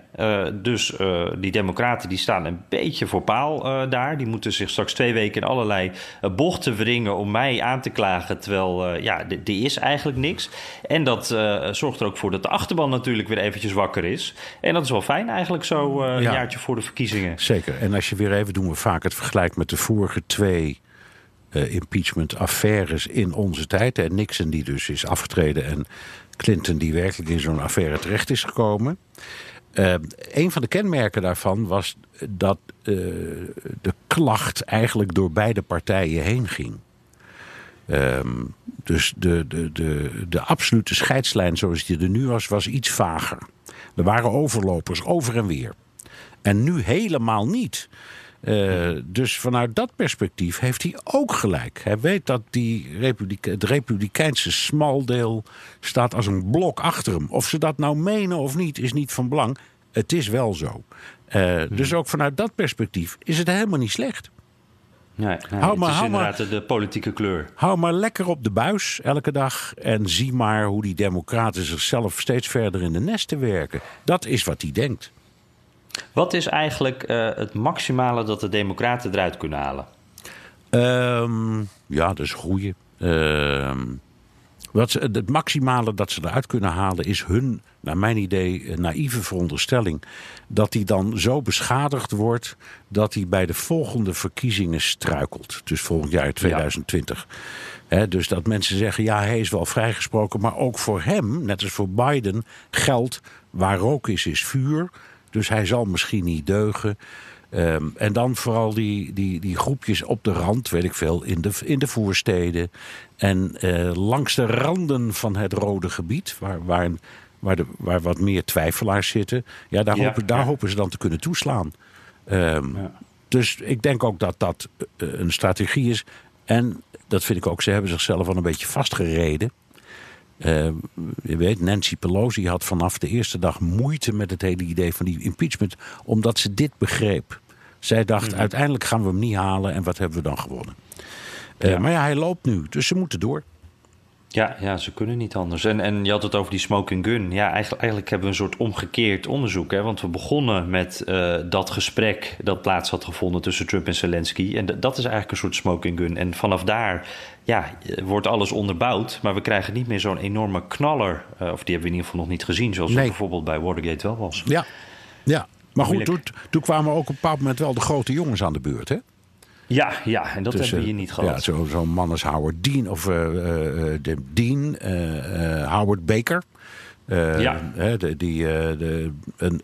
Dus die democraten die staan een beetje voor paal daar. Die moeten zich straks 2 weken in allerlei bochten wringen om mij aan te klagen. Terwijl, er is eigenlijk niks. En dat zorgt er ook voor dat de achterban natuurlijk weer eventjes wakker is. En dat is wel fijn eigenlijk zo een jaartje voor de verkiezingen. Zeker. En als je weer even, doen we vaak het vergelijk met de vorige 2... impeachment-affaires in onze tijd. En Nixon die dus is afgetreden... en Clinton die werkelijk in zo'n affaire terecht is gekomen. Een van de kenmerken daarvan was dat de klacht eigenlijk door beide partijen heen ging. Dus de absolute scheidslijn zoals die er nu was iets vager. Er waren overlopers over en weer. En nu helemaal niet... Dus vanuit dat perspectief heeft hij ook gelijk. Hij weet dat het republikeinse smaldeel staat als een blok achter hem. Of ze dat nou menen of niet, is niet van belang. Het is wel zo. Dus ook vanuit dat perspectief is het helemaal niet slecht. Nee, het is inderdaad de politieke kleur. Hou maar lekker op de buis elke dag. En zie maar hoe die democraten zichzelf steeds verder in de nesten werken. Dat is wat hij denkt. Wat is eigenlijk het maximale dat de democraten eruit kunnen halen? Dat is een goeie. Het maximale dat ze eruit kunnen halen is hun, naar mijn idee, naïeve veronderstelling. Dat hij dan zo beschadigd wordt dat hij bij de volgende verkiezingen struikelt. Dus volgend jaar 2020. Ja. He, dus dat mensen zeggen, ja, hij is wel vrijgesproken. Maar ook voor hem, net als voor Biden, geldt waar rook is vuur... Dus hij zal misschien niet deugen. En dan vooral die groepjes op de rand, weet ik veel, in de voorsteden. En langs de randen van het rode gebied, waar wat meer twijfelaars zitten. Ja, daar hopen ze dan te kunnen toeslaan. Dus ik denk ook dat dat een strategie is. En dat vind ik ook, ze hebben zichzelf al een beetje vastgereden. Je weet, Nancy Pelosi had vanaf de eerste dag moeite met het hele idee van die impeachment, omdat ze dit begreep. Zij dacht, uiteindelijk gaan we hem niet halen en wat hebben we dan gewonnen? Maar ja, hij loopt nu, dus ze moeten door. Ja, ze kunnen niet anders. En je had het over die smoking gun. Ja, eigenlijk hebben we een soort omgekeerd onderzoek. Hè? Want we begonnen met dat gesprek dat plaats had gevonden tussen Trump en Zelensky. En dat is eigenlijk een soort smoking gun. En vanaf daar wordt alles onderbouwd. Maar we krijgen niet meer zo'n enorme knaller. Of die hebben we in ieder geval nog niet gezien. Zoals dat bijvoorbeeld bij Watergate wel was. Ja. Maar goed, toen kwamen ook op een bepaald moment wel de grote jongens aan de beurt, hè? Ja, en dat hebben we hier niet gehad. Ja, zo'n man als Howard Dean of Howard Baker.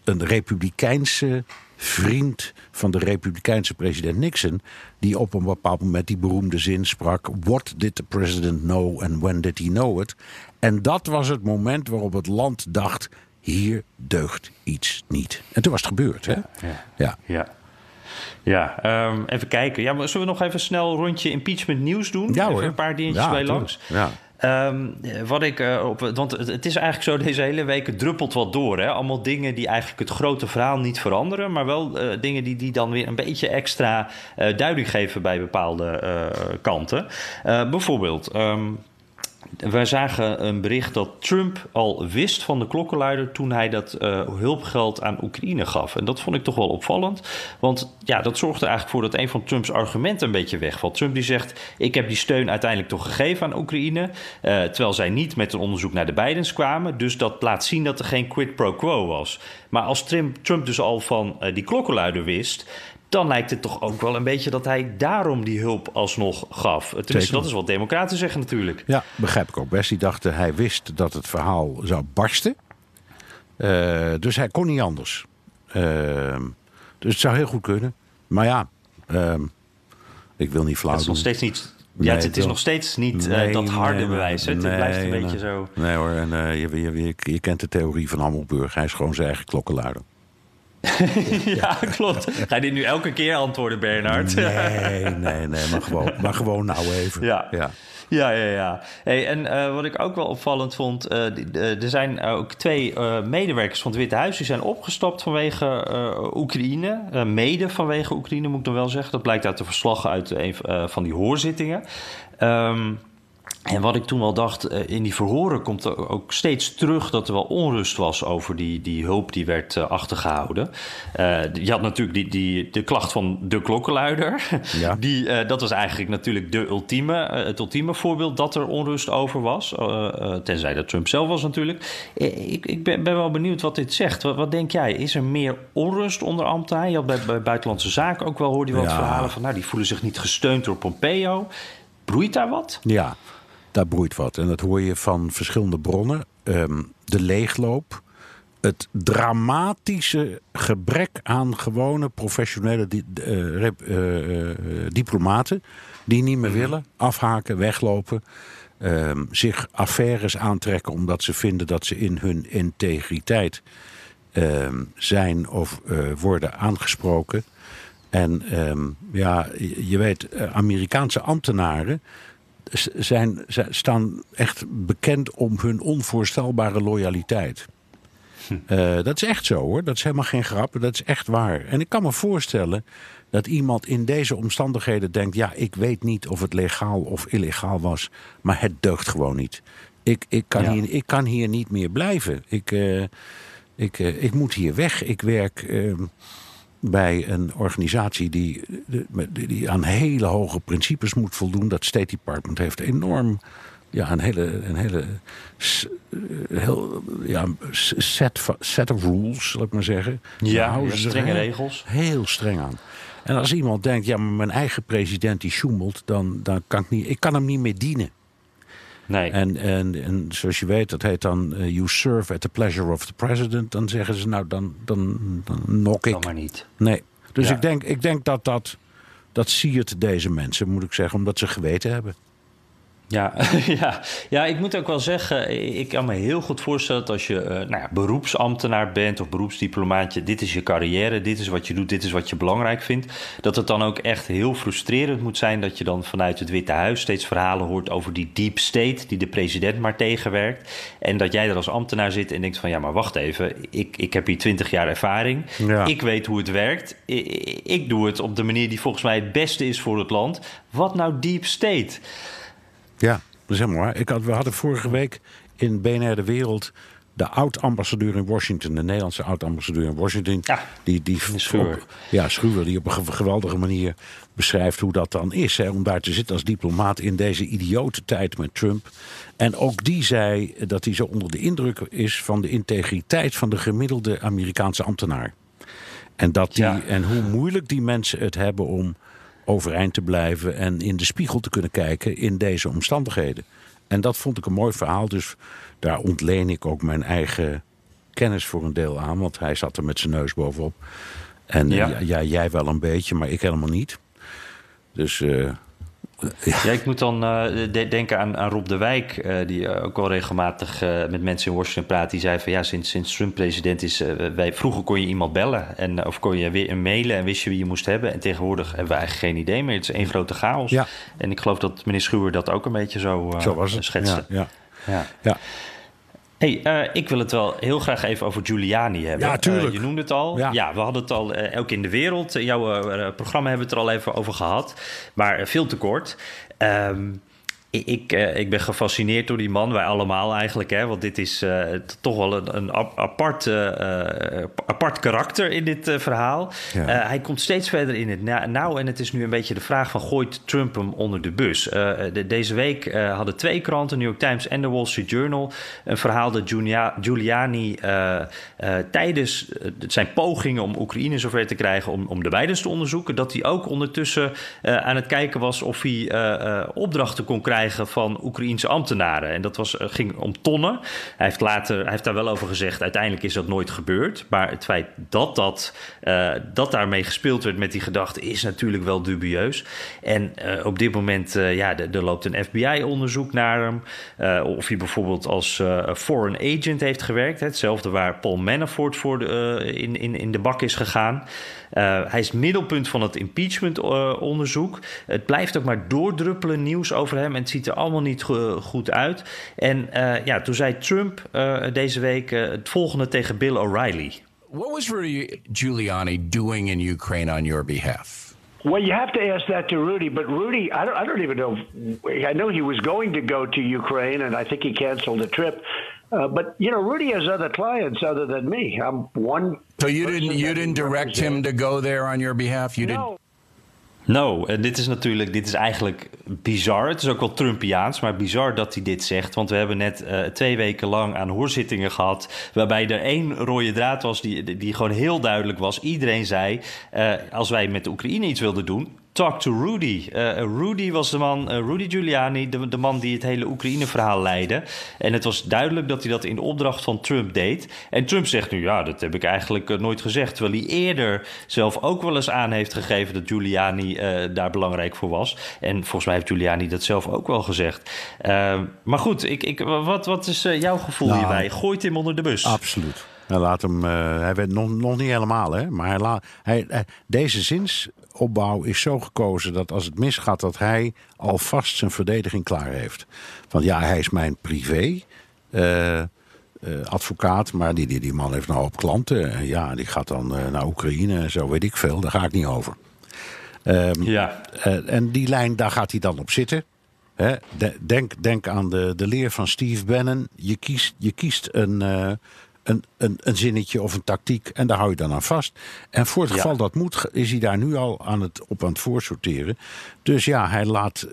Een republikeinse vriend van de republikeinse president Nixon... die op een bepaald moment die beroemde zin sprak... What did the president know and when did he know it? En dat was het moment waarop het land dacht... hier deugt iets niet. En toen was het gebeurd, hè? Ja, even kijken. Ja, maar zullen we nog even snel een rondje impeachment nieuws doen? Ja, even een paar dingetjes bij langs. Ja. Want het is eigenlijk zo, deze hele week het druppelt wat door. Hè? Allemaal dingen die eigenlijk het grote verhaal niet veranderen. Maar wel dingen die dan weer een beetje extra duiding geven bij bepaalde kanten. Bijvoorbeeld... Wij zagen een bericht dat Trump al wist van de klokkenluider toen hij dat hulpgeld aan Oekraïne gaf. En dat vond ik toch wel opvallend. Want ja, dat zorgde eigenlijk voor dat een van Trumps argumenten een beetje wegvalt. Trump die zegt, ik heb die steun uiteindelijk toch gegeven aan Oekraïne. Terwijl zij niet met een onderzoek naar de Bidens kwamen. Dus dat laat zien dat er geen quid pro quo was. Maar als Trump dus al van die klokkenluider wist, dan lijkt het toch ook wel een beetje dat hij daarom die hulp alsnog gaf. Tenminste, zeker. Dat is wat democraten zeggen natuurlijk. Ja, begrijp ik ook best. Die dachten, hij wist dat het verhaal zou barsten. Dus hij kon niet anders. Dus het zou heel goed kunnen. Maar ja, ik wil niet flauw doen. Het is nog steeds niet, dat harde bewijs. Het blijft een beetje zo. Nee hoor, en je kent de theorie van Hammelburg. Hij is gewoon zijn eigen klokkenluider. Ja, klopt. Ga je dit nu elke keer antwoorden, Bernard? Nee, maar gewoon nou even. Ja. Hey, en wat ik ook wel opvallend vond, er zijn ook twee medewerkers van het Witte Huis die zijn opgestapt vanwege Oekraïne. Mede vanwege Oekraïne, moet ik dan wel zeggen. Dat blijkt uit de verslagen uit een van die hoorzittingen. En wat ik toen al dacht, in die verhoren komt er ook steeds terug dat er wel onrust was over die hulp die werd achtergehouden. Je had natuurlijk de klacht van de klokkenluider. Ja. Dat was eigenlijk natuurlijk het ultieme voorbeeld dat er onrust over was. Tenzij dat Trump zelf was natuurlijk. Ik ben wel benieuwd wat dit zegt. Wat denk jij? Is er meer onrust onder ambtenaren? Je had bij Buitenlandse Zaken ook wel, hoorde je wat verhalen van, die voelen zich niet gesteund door Pompeo. Broeit daar wat? Ja. Daar broeit wat. En dat hoor je van verschillende bronnen. De leegloop. Het dramatische gebrek aan gewone professionele diplomaten. Die niet meer willen. Afhaken, weglopen. Zich affaires aantrekken omdat ze vinden dat ze in hun integriteit zijn of worden aangesproken. En je weet, Amerikaanse ambtenaren staan echt bekend om hun onvoorstelbare loyaliteit. Dat is echt zo hoor. Dat is helemaal geen grap. Dat is echt waar. En ik kan me voorstellen dat iemand in deze omstandigheden denkt, ja, ik weet niet of het legaal of illegaal was, maar het deugt gewoon niet. Ik kan hier niet meer blijven. Ik moet hier weg. Ik werk bij een organisatie die aan hele hoge principes moet voldoen. Dat State Department heeft enorm set of rules, zal ik maar zeggen. Ja, strenge regels. Heel streng aan. En als iemand denkt, ja, maar mijn eigen president die sjoemelt, dan kan ik hem niet meer dienen. Nee. En zoals je weet, dat heet dan you serve at the pleasure of the president. Dan zeggen ze, nou, dan nok ik. Dan maar niet. Nee. Dus ik denk dat siert deze mensen, moet ik zeggen, omdat ze geweten hebben. Ja, ik moet ook wel zeggen, ik kan me heel goed voorstellen dat als je beroepsambtenaar bent of beroepsdiplomaatje, dit is je carrière, dit is wat je doet, dit is wat je belangrijk vindt, dat het dan ook echt heel frustrerend moet zijn dat je dan vanuit het Witte Huis steeds verhalen hoort over die deep state die de president maar tegenwerkt en dat jij er als ambtenaar zit en denkt van, ja, maar wacht even, ik heb hier 20 jaar ervaring, ik weet hoe het werkt, ik doe het op de manier die volgens mij het beste is voor het land. Wat nou deep state? Ja, dat is helemaal waar. We hadden vorige week in BNR De Wereld de oud-ambassadeur in Washington, de Nederlandse oud-ambassadeur in Washington. Ja, die Schuur. Ja, Schuur, die op een geweldige manier beschrijft hoe dat dan is. Hè, om daar te zitten als diplomaat in deze idiote tijd met Trump. En ook die zei dat hij zo onder de indruk is van de integriteit van de gemiddelde Amerikaanse ambtenaar. En hoe moeilijk die mensen het hebben om overeind te blijven en in de spiegel te kunnen kijken in deze omstandigheden. En dat vond ik een mooi verhaal. Dus daar ontleen ik ook mijn eigen kennis voor een deel aan. Want hij zat er met zijn neus bovenop. En jij wel een beetje, maar ik helemaal niet. Dus ja, ik moet dan denken aan Rob de Wijk, die ook wel regelmatig met mensen in Washington praat. Die zei van, ja, sinds Trump president is, vroeger kon je iemand bellen of kon je weer mailen en wist je wie je moest hebben. En tegenwoordig hebben we eigenlijk geen idee meer. Het is één grote chaos. Ja. En ik geloof dat meneer Schuur dat ook een beetje zo was het. Schetste. Ja. Hey, ik wil het wel heel graag even over Giuliani hebben. Ja, tuurlijk. Je noemde het al. Ja, we hadden het al ook in De Wereld. Jouw programma hebben we het er al even over gehad. Maar veel te kort. Ik ben gefascineerd door die man, wij allemaal eigenlijk. Hè? Want dit is toch wel een apart karakter in dit verhaal. Ja. Hij komt steeds verder in het nauw. En het is nu een beetje de vraag van, gooit Trump hem onder de bus? Deze week hadden twee kranten, New York Times en de Wall Street Journal, een verhaal dat Giuliani tijdens zijn pogingen om Oekraïne zover te krijgen om de Bidens te onderzoeken, dat hij ook ondertussen aan het kijken was of hij opdrachten kon krijgen van Oekraïense ambtenaren. En dat ging om tonnen. Hij heeft daar wel over gezegd, uiteindelijk is dat nooit gebeurd. Maar het feit dat daarmee gespeeld werd met die gedachte is natuurlijk wel dubieus. En op dit moment, er loopt een FBI-onderzoek naar hem. Of hij bijvoorbeeld als foreign agent heeft gewerkt. Hetzelfde waar Paul Manafort voor in de bak is gegaan. Hij is middelpunt van het impeachment-onderzoek. Het blijft ook maar doordruppelen nieuws over hem en het ziet er allemaal niet goed uit. En toen zei Trump deze week het volgende tegen Bill O'Reilly. What was Giuliani doing in Ukraine on your behalf? Well, you have to ask that to Rudy, but Rudy, I don't even know. I know he was going to go to Ukraine, and I think he canceled the trip. But you know, Rudy has other clients other than me. I'm one. So you didn't direct him to go there on your behalf. You didn't. No, en dit is eigenlijk bizar. Het is ook wel Trumpiaans, maar bizar dat hij dit zegt. Want we hebben net 2 weken lang aan hoorzittingen gehad, waarbij er één rode draad was die gewoon heel duidelijk was. Iedereen zei, als wij met de Oekraïne iets wilden doen, talk to Rudy. Rudy was de man, Rudy Giuliani, de man die het hele Oekraïne-verhaal leidde. En het was duidelijk dat hij dat in opdracht van Trump deed. En Trump zegt nu, ja, dat heb ik eigenlijk nooit gezegd. Terwijl hij eerder zelf ook wel eens aan heeft gegeven dat Giuliani daar belangrijk voor was. En volgens mij heeft Giuliani dat zelf ook wel gezegd. Maar goed, wat is jouw gevoel hierbij? Gooit hem onder de bus? Absoluut. Hij laat hem. Hij weet nog niet helemaal, hè? Maar deze zinsopbouw is zo gekozen dat als het misgaat, dat hij alvast zijn verdediging klaar heeft. Want ja, hij is mijn privé advocaat, maar die man heeft een hoop klanten. Ja, die gaat dan naar Oekraïne en zo, weet ik veel. Daar ga ik niet over. En die lijn, daar gaat hij dan op zitten. Hè? Denk aan de leer van Steve Bannon. Je kiest een. Een zinnetje of een tactiek en daar hou je dan aan vast. En voor het geval dat moet, is hij daar nu al aan het voorsorteren. Dus ja, hij laat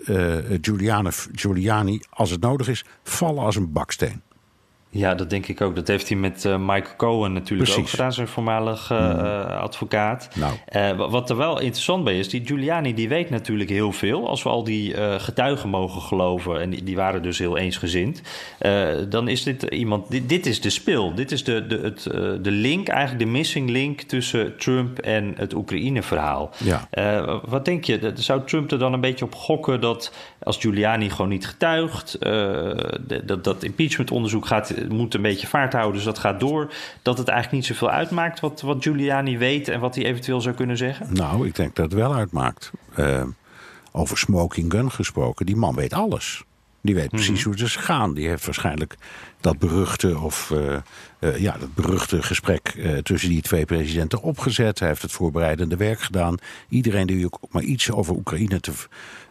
Giuliani, als het nodig is, vallen als een baksteen. Ja, dat denk ik ook. Dat heeft hij met Michael Cohen natuurlijk ook gedaan, zijn voormalig advocaat. Nou. Wat er wel interessant bij is, die Giuliani die weet natuurlijk heel veel. Als we al die getuigen mogen geloven, en die waren dus heel eensgezind, dan is dit iemand. Dit is de spil. Dit is de link, eigenlijk de missing link tussen Trump en het Oekraïne-verhaal. Ja. Wat denk je? Zou Trump er dan een beetje op gokken dat als Giuliani gewoon niet getuigt, dat impeachment-onderzoek moet een beetje vaart houden, dus dat gaat door, dat het eigenlijk niet zoveel uitmaakt wat Giuliani weet en wat hij eventueel zou kunnen zeggen? Nou, ik denk dat het wel uitmaakt. Over smoking gun gesproken, die man weet alles. Die weet precies hoe het is gegaan. Die heeft waarschijnlijk dat beruchte gesprek tussen die twee presidenten opgezet. Hij heeft het voorbereidende werk gedaan. Iedereen die ook maar iets over Oekraïne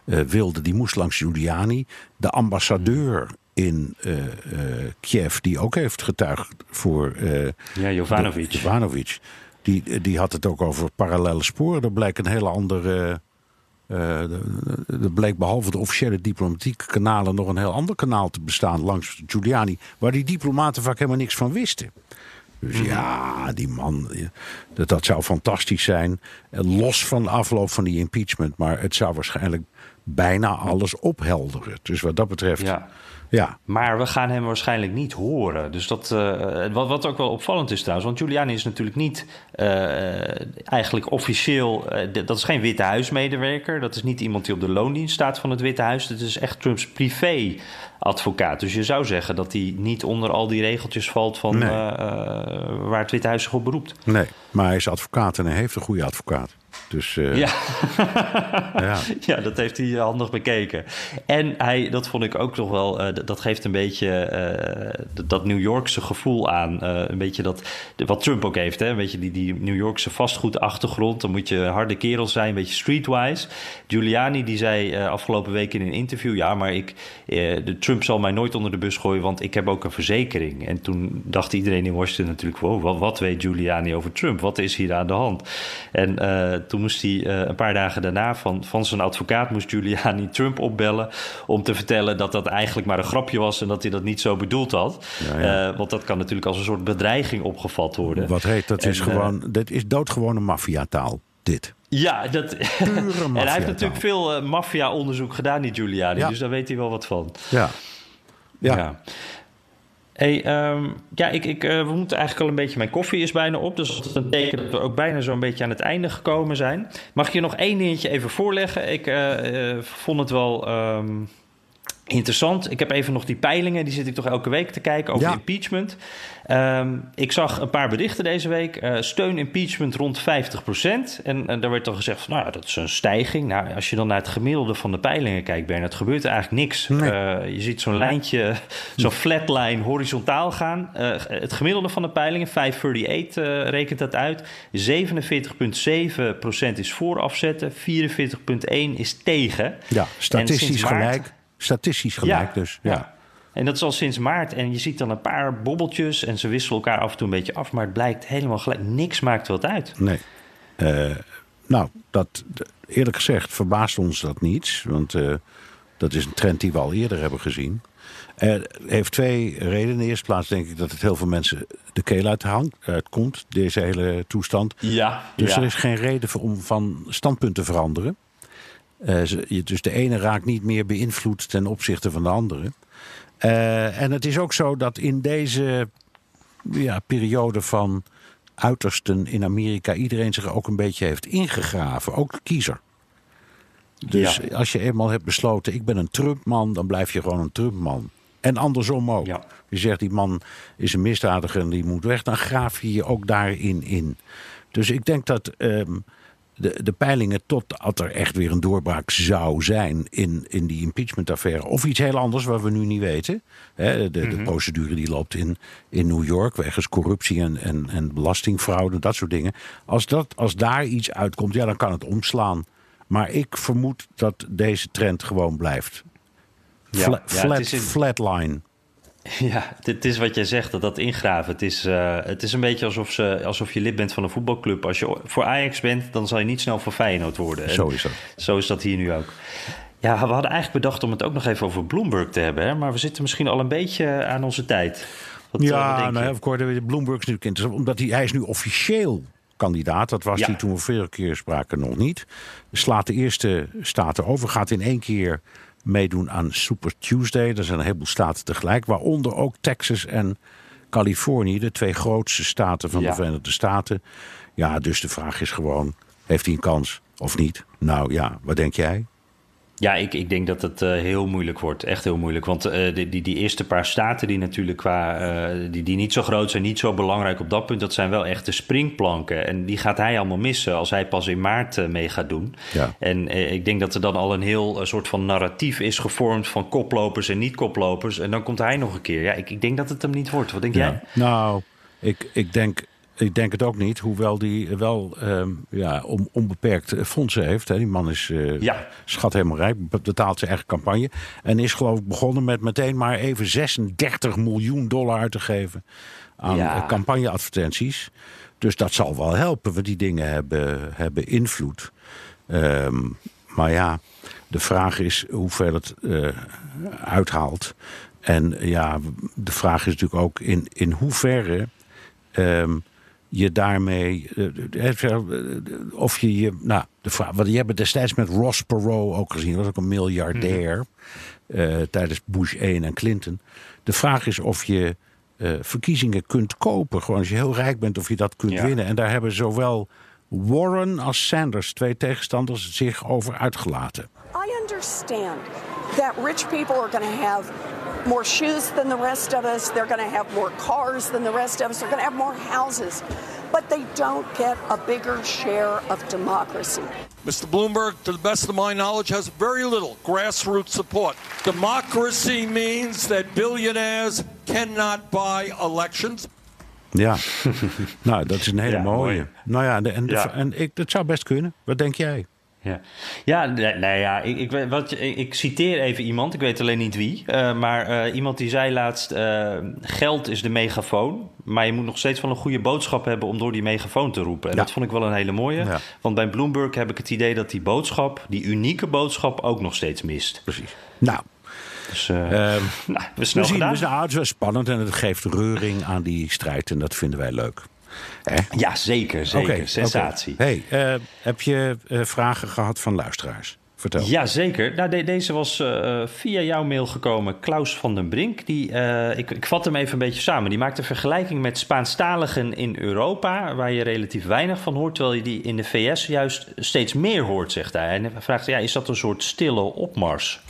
wilde, die moest langs Giuliani. De ambassadeur in Kiev, die ook heeft getuigd voor Yovanovitch. Die had het ook over parallele sporen. Dat blijkt een hele andere. Er bleek behalve de officiële diplomatieke kanalen nog een heel ander kanaal te bestaan langs Giuliani, waar die diplomaten vaak helemaal niks van wisten. Dus ja, die man, dat zou fantastisch zijn. Los van de afloop van die impeachment, maar het zou waarschijnlijk bijna alles ophelderen. Dus wat dat betreft. Ja. Maar we gaan hem waarschijnlijk niet horen. Dus dat, wat ook wel opvallend is trouwens. Want Giuliani is natuurlijk niet eigenlijk officieel. Dat is geen Witte Huismedewerker. Dat is niet iemand die op de loondienst staat van het Witte Huis. Dat is echt Trumps privé-advocaat. Dus je zou zeggen dat hij niet onder al die regeltjes valt van waar het Witte Huis zich op beroept. Nee, maar hij is advocaat en hij heeft een goede advocaat. Dus, ja. Ja, dat heeft hij handig bekeken. En hij, dat vond ik ook toch wel... dat geeft een beetje dat New Yorkse gevoel aan. Een beetje dat, wat Trump ook heeft. Hè? Een beetje die New Yorkse vastgoedachtergrond. Dan moet je harde kerel zijn, een beetje streetwise. Giuliani die zei afgelopen week in een interview... ja, maar Trump zal mij nooit onder de bus gooien... want ik heb ook een verzekering. En toen dacht iedereen in Washington natuurlijk... wow, wat weet Giuliani over Trump? Wat is hier aan de hand? En toen moest hij een paar dagen daarna van zijn advocaat... moest Giuliani Trump opbellen om te vertellen dat eigenlijk maar een grapje was... en dat hij dat niet zo bedoeld had. Ja. Want dat kan natuurlijk als een soort bedreiging opgevat worden. Wat heet, dat is doodgewone maffiataal, dit. Ja, dat... en hij heeft natuurlijk veel maffia-onderzoek gedaan, die Giuliani. Ja. Dus daar weet hij wel wat van. Ja. Hey, we moeten eigenlijk al een beetje... Mijn koffie is bijna op, dus dat is een teken dat we ook bijna zo'n beetje aan het einde gekomen zijn. Mag ik je nog één dingetje even voorleggen? Ik vond het wel interessant. Ik heb even nog die peilingen, die zit ik toch elke week te kijken, over impeachment. Ik zag een paar berichten deze week. Steun impeachment rond 50%. En daar werd dan gezegd van, dat is een stijging. Nou, als je dan naar het gemiddelde van de peilingen kijkt, Bernard, gebeurt er eigenlijk niks. Nee. Je ziet zo'n lijntje, zo'n flatline horizontaal gaan. Het gemiddelde van de peilingen, 538 rekent dat uit. 47,7% is voor afzetten. 44,1% is tegen. Ja, statistisch gelijk. Statistisch gelijk dus. Ja. En dat is al sinds maart. En je ziet dan een paar bobbeltjes en ze wisselen elkaar af en toe een beetje af. Maar het blijkt helemaal gelijk. Niks maakt wat uit. Nee. Eerlijk gezegd verbaast ons dat niets. Want dat is een trend die we al eerder hebben gezien. Heeft twee redenen. In de eerste plaats denk ik dat het heel veel mensen de keel uitkomt. Deze hele toestand. Ja, dus er is geen reden om van standpunt te veranderen. Dus de ene raakt niet meer beïnvloed ten opzichte van de andere. En het is ook zo dat in deze periode van uitersten in Amerika... iedereen zich ook een beetje heeft ingegraven, ook de kiezer. Dus als je eenmaal hebt besloten, ik ben een Trumpman... dan blijf je gewoon een Trumpman. En andersom ook. Ja. Je zegt, die man is een misdadiger en die moet weg... dan graaf je je ook daarin in. Dus ik denk dat... De peilingen totdat er echt weer een doorbraak zou zijn in die impeachmentaffaire. Of iets heel anders wat we nu niet weten. De procedure die loopt in New York wegens corruptie en belastingfraude, dat soort dingen. Als daar iets uitkomt, dan kan het omslaan. Maar ik vermoed dat deze trend gewoon blijft. Flatline. Ja, het is wat jij zegt, dat ingraven. Het is een beetje alsof je lid bent van een voetbalclub. Als je voor Ajax bent, dan zal je niet snel voor Feyenoord worden. En zo is dat. Zo is dat hier nu ook. Ja, we hadden eigenlijk bedacht om het ook nog even over Bloomberg te hebben. Hè? Maar we zitten misschien al een beetje aan onze tijd. Bloomberg is natuurlijk interessant. Omdat hij is nu officieel kandidaat. Dat was hij toen we veel keer spraken nog niet. Slaat de eerste staten over, gaat in één keer... meedoen aan Super Tuesday. Er zijn een heleboel staten tegelijk. Waaronder ook Texas en Californië. De twee grootste staten van de Verenigde Staten. Ja, dus de vraag is gewoon... heeft hij een kans of niet? Nou ja, wat denk jij? Ja, ik denk dat het heel moeilijk wordt. Echt heel moeilijk. Want die eerste paar staten die natuurlijk die niet zo groot zijn, niet zo belangrijk op dat punt, dat zijn wel echt de springplanken. En die gaat hij allemaal missen als hij pas in maart mee gaat doen. Ja. En ik denk dat er dan al een heel soort van narratief is gevormd van koplopers en niet-koplopers. En dan komt hij nog een keer. Ja, ik denk dat het hem niet wordt. Wat denk jij? Nou, ik denk het ook niet, hoewel die wel onbeperkt fondsen heeft. Hè. Die man is schat helemaal rijk, betaalt zijn eigen campagne. En is geloof ik begonnen met meteen maar even $36 miljoen uit te geven aan campagneadvertenties. Dus dat zal wel helpen, want die dingen hebben invloed. Maar ja, de vraag is hoeveel het uithaalt. En ja, de vraag is natuurlijk ook in hoeverre... je daarmee... of je je... Nou, de vraag, want je hebt het destijds met Ross Perot ook gezien. Dat was ook een miljardair. Tijdens Bush 1 en Clinton. De vraag is of je verkiezingen kunt kopen. Gewoon als je heel rijk bent, of je dat kunt winnen. En daar hebben zowel Warren als Sanders, twee tegenstanders, zich over uitgelaten. I understand that rich people are going to have... more shoes than the rest of us. They're going to have more cars than the rest of us. They're going to have more houses. but they don't get a bigger share of democracy. Mr. Bloomberg, to the best of my knowledge, has very little grassroots support. Democracy means that billionaires cannot buy elections. Ja, nou, dat is een hele mooie. Nou ja, dat zou best kunnen. Wat denk jij? Ik citeer even iemand, ik weet alleen niet wie. Maar iemand die zei laatst, geld is de megafoon. Maar je moet nog steeds wel een goede boodschap hebben om door die megafoon te roepen. En dat vond ik wel een hele mooie. Ja. Want bij Bloomberg heb ik het idee dat die boodschap, die unieke boodschap, ook nog steeds mist. Precies. Nou. Dus, het is spannend en het geeft reuring aan die strijd. En dat vinden wij leuk. Ja, zeker. Okay, sensatie. Okay. Hey, heb je vragen gehad van luisteraars? Vertel. Ja, zeker. Nou, deze was via jouw mail gekomen. Klaus van den Brink. Ik vat hem even een beetje samen. Die maakt een vergelijking met Spaanstaligen in Europa, waar je relatief weinig van hoort, terwijl je die in de VS juist steeds meer hoort, zegt hij. En hij vraagt, is dat een soort stille opmars?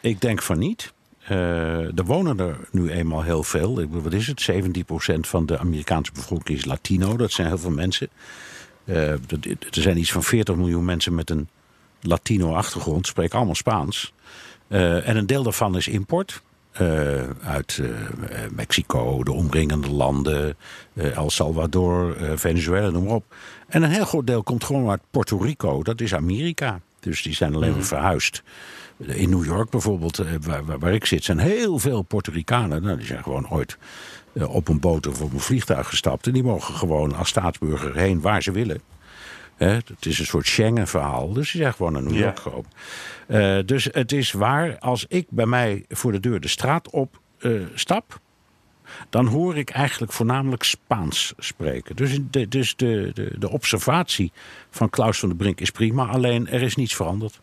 Ik denk van niet. Er wonen er nu eenmaal heel veel. Wat is het? 17% van de Amerikaanse bevolking is Latino. Dat zijn heel veel mensen. Er zijn iets van 40 miljoen mensen met een Latino-achtergrond. Spreken allemaal Spaans. En een deel daarvan is import. Uit Mexico, de omringende landen, El Salvador, Venezuela, noem maar op. En een heel groot deel komt gewoon uit Puerto Rico. Dat is Amerika. Dus die zijn alleen maar verhuisd. In New York bijvoorbeeld, waar ik zit, zijn heel veel Puerto Ricanen. Nou, die zijn gewoon ooit op een boot of op een vliegtuig gestapt. En die mogen gewoon als staatsburger heen waar ze willen. Het is een soort Schengen-verhaal. Dus die zijn gewoon naar New York gekomen. Dus het is waar, als ik bij mij voor de deur de straat op stap, dan hoor ik eigenlijk voornamelijk Spaans spreken. Dus de observatie van Klaus van den Brink is prima. Alleen er is niets veranderd.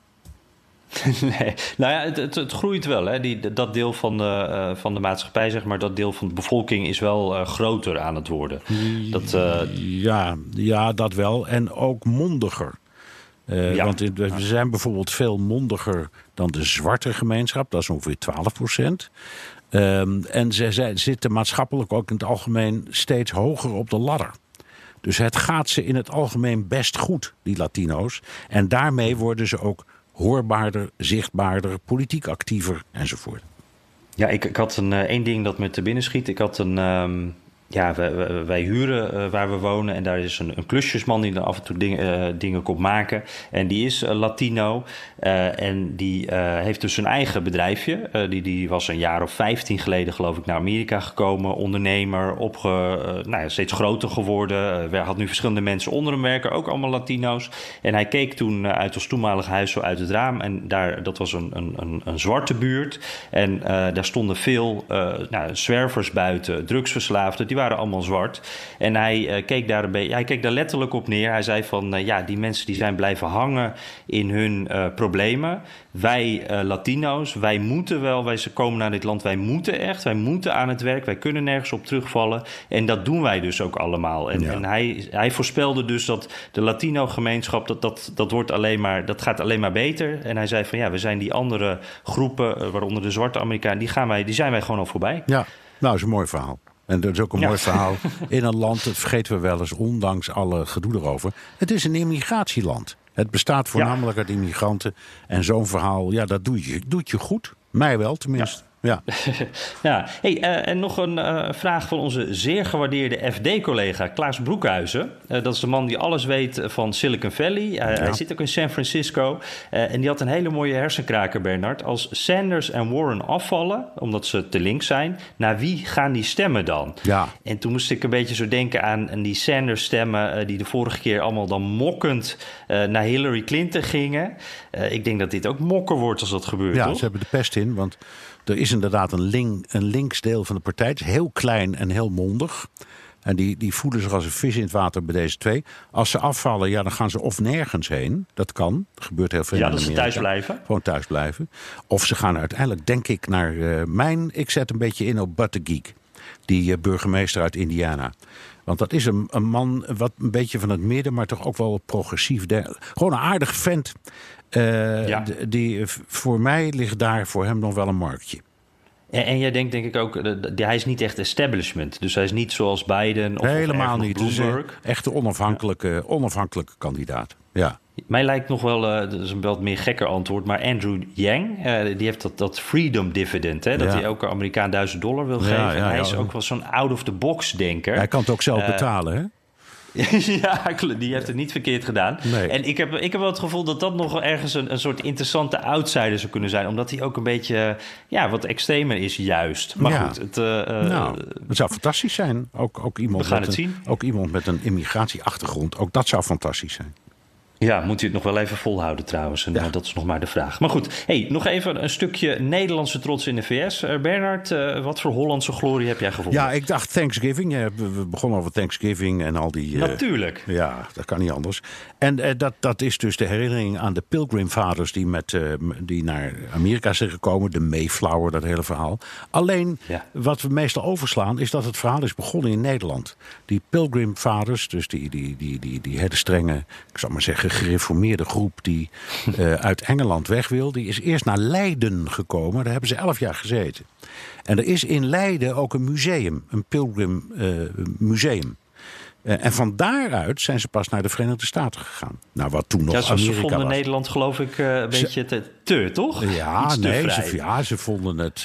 Nee, nou ja, het groeit wel. Hè. Dat deel van de maatschappij, zeg maar, dat deel van de bevolking is wel groter aan het worden. Ja, dat wel. En ook mondiger. Want we zijn bijvoorbeeld veel mondiger dan de zwarte gemeenschap. Dat is ongeveer 12%. En zij zitten maatschappelijk ook in het algemeen steeds hoger op de ladder. Dus het gaat ze in het algemeen best goed, die Latino's. En daarmee worden ze ook hoorbaarder, zichtbaarder, politiek actiever enzovoort. Ja, ik had één ding dat me te binnen schiet. Ik had een... wij huren waar we wonen en daar is een klusjesman die dan af en toe dingen komt maken. En die is Latino en die heeft dus zijn eigen bedrijfje. Die was een jaar of 15 geleden geloof ik naar Amerika gekomen. Ondernemer, steeds groter geworden. Had nu verschillende mensen onder hem werken, ook allemaal Latino's. En hij keek toen uit ons toenmalig huis zo uit het raam. En daar, dat was een zwarte buurt. En daar stonden veel zwervers buiten, drugsverslaafden. Die waren allemaal zwart. En hij keek daar letterlijk op neer. Hij zei van, die mensen die zijn blijven hangen in hun problemen. Wij Latino's, wij moeten wel. Ze komen naar dit land, wij moeten echt. Wij moeten aan het werk, wij kunnen nergens op terugvallen. En dat doen wij dus ook allemaal. En hij voorspelde dus dat de Latino-gemeenschap, dat gaat alleen maar beter. En hij zei van, we zijn die andere groepen, waaronder de zwarte Amerikanen, die zijn wij gewoon al voorbij. Ja, nou, is een mooi verhaal. En dat is ook een mooi verhaal. In een land, dat vergeten we wel eens, ondanks alle gedoe erover. Het is een immigratieland. Het bestaat voornamelijk uit immigranten. En zo'n verhaal, dat doet je goed. Mij wel, tenminste. Ja. En nog een vraag van onze zeer gewaardeerde FD-collega Klaas Broekhuizen. Dat is de man die alles weet van Silicon Valley. Hij zit ook in San Francisco. En die had een hele mooie hersenkraker, Bernard. Als Sanders en Warren afvallen, omdat ze te links zijn, naar wie gaan die stemmen dan? Ja. En toen moest ik een beetje zo denken aan die Sanders-stemmen die de vorige keer allemaal dan mokkend naar Hillary Clinton gingen. Ik denk dat dit ook mokken wordt als dat gebeurt. Ja, toch? Ze hebben de pest in, want er is inderdaad een links deel van de partij. Het is heel klein en heel mondig. En die voelen zich als een vis in het water bij deze twee. Als ze afvallen, dan gaan ze of nergens heen. Dat kan. Dat gebeurt heel veel in Amerika. Ja, dat ze thuis blijven. Gewoon thuis blijven. Of ze gaan uiteindelijk, denk ik, naar ik zet een beetje in op Butte Geek. Die burgemeester uit Indiana. Want dat is een man wat een beetje van het midden, maar toch ook wel progressief. Gewoon een aardig vent. Voor mij ligt daar voor hem nog wel een marktje. En jij denkt denk ik ook, hij is niet echt establishment. Dus hij is niet zoals Biden of helemaal niet. Bloomberg. Dus echt een onafhankelijke kandidaat. Ja. Mij lijkt nog wel, dat is een wel meer gekker antwoord, maar Andrew Yang, die heeft dat freedom dividend, hè, dat hij elke Amerikaan $1000 wil geven. Ja, hij is ook wel zo'n out-of-the-box denker. Hij kan het ook zelf betalen, hè? Ja, die heeft het niet verkeerd gedaan. Nee. En ik heb wel het gevoel dat dat nog ergens een soort interessante outsider zou kunnen zijn. Omdat hij ook een beetje wat extremer is juist. Maar goed, het zou fantastisch zijn. Ook iemand we gaan het zien. Ook iemand met een immigratieachtergrond. Ook dat zou fantastisch zijn. Ja, moet u het nog wel even volhouden trouwens. En dat is nog maar de vraag. Maar goed, nog even een stukje Nederlandse trots in de VS. Bernard, wat voor Hollandse glorie heb jij gevonden? Ja, ik dacht Thanksgiving. We begonnen over Thanksgiving en al die... Natuurlijk. Ja, dat kan niet anders. En dat is dus de herinnering aan de Pilgrimvaders die naar Amerika zijn gekomen. De Mayflower, dat hele verhaal. Alleen, wat we meestal overslaan is dat het verhaal is begonnen in Nederland. Die Pilgrimvaders, dus die hele strenge, ik zal maar zeggen, gereformeerde groep die uit Engeland weg wil, die is eerst naar Leiden gekomen. Daar hebben ze 11 jaar gezeten. En er is in Leiden ook een museum, een Pilgrim museum. En van daaruit zijn ze pas naar de Verenigde Staten gegaan. Nou, wat toen nog Amerika was. Ze vonden Nederland, geloof ik, een beetje te, toch? Ja, ze vonden het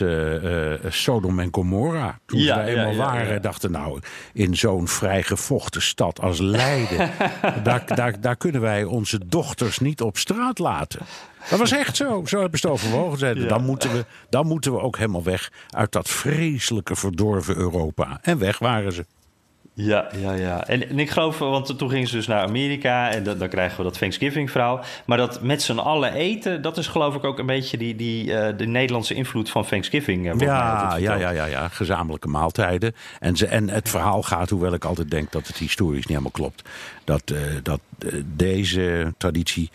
Sodom en Gomorra. Toen ze daar eenmaal waren, dachten nou, in zo'n vrijgevochten stad als Leiden, daar kunnen wij onze dochters niet op straat laten. Dat was echt zo. Zo hebben ze het overwogen. Zeiden, dan moeten we ook helemaal weg uit dat vreselijke verdorven Europa. En weg waren ze. Ja. En ik geloof, want toen gingen ze dus naar Amerika en dan krijgen we dat Thanksgiving-verhaal. Maar dat met z'n allen eten, dat is geloof ik ook een beetje de Nederlandse invloed van Thanksgiving. Ja. Gezamenlijke maaltijden. En het verhaal gaat, hoewel ik altijd denk dat het historisch niet helemaal klopt, dat deze traditie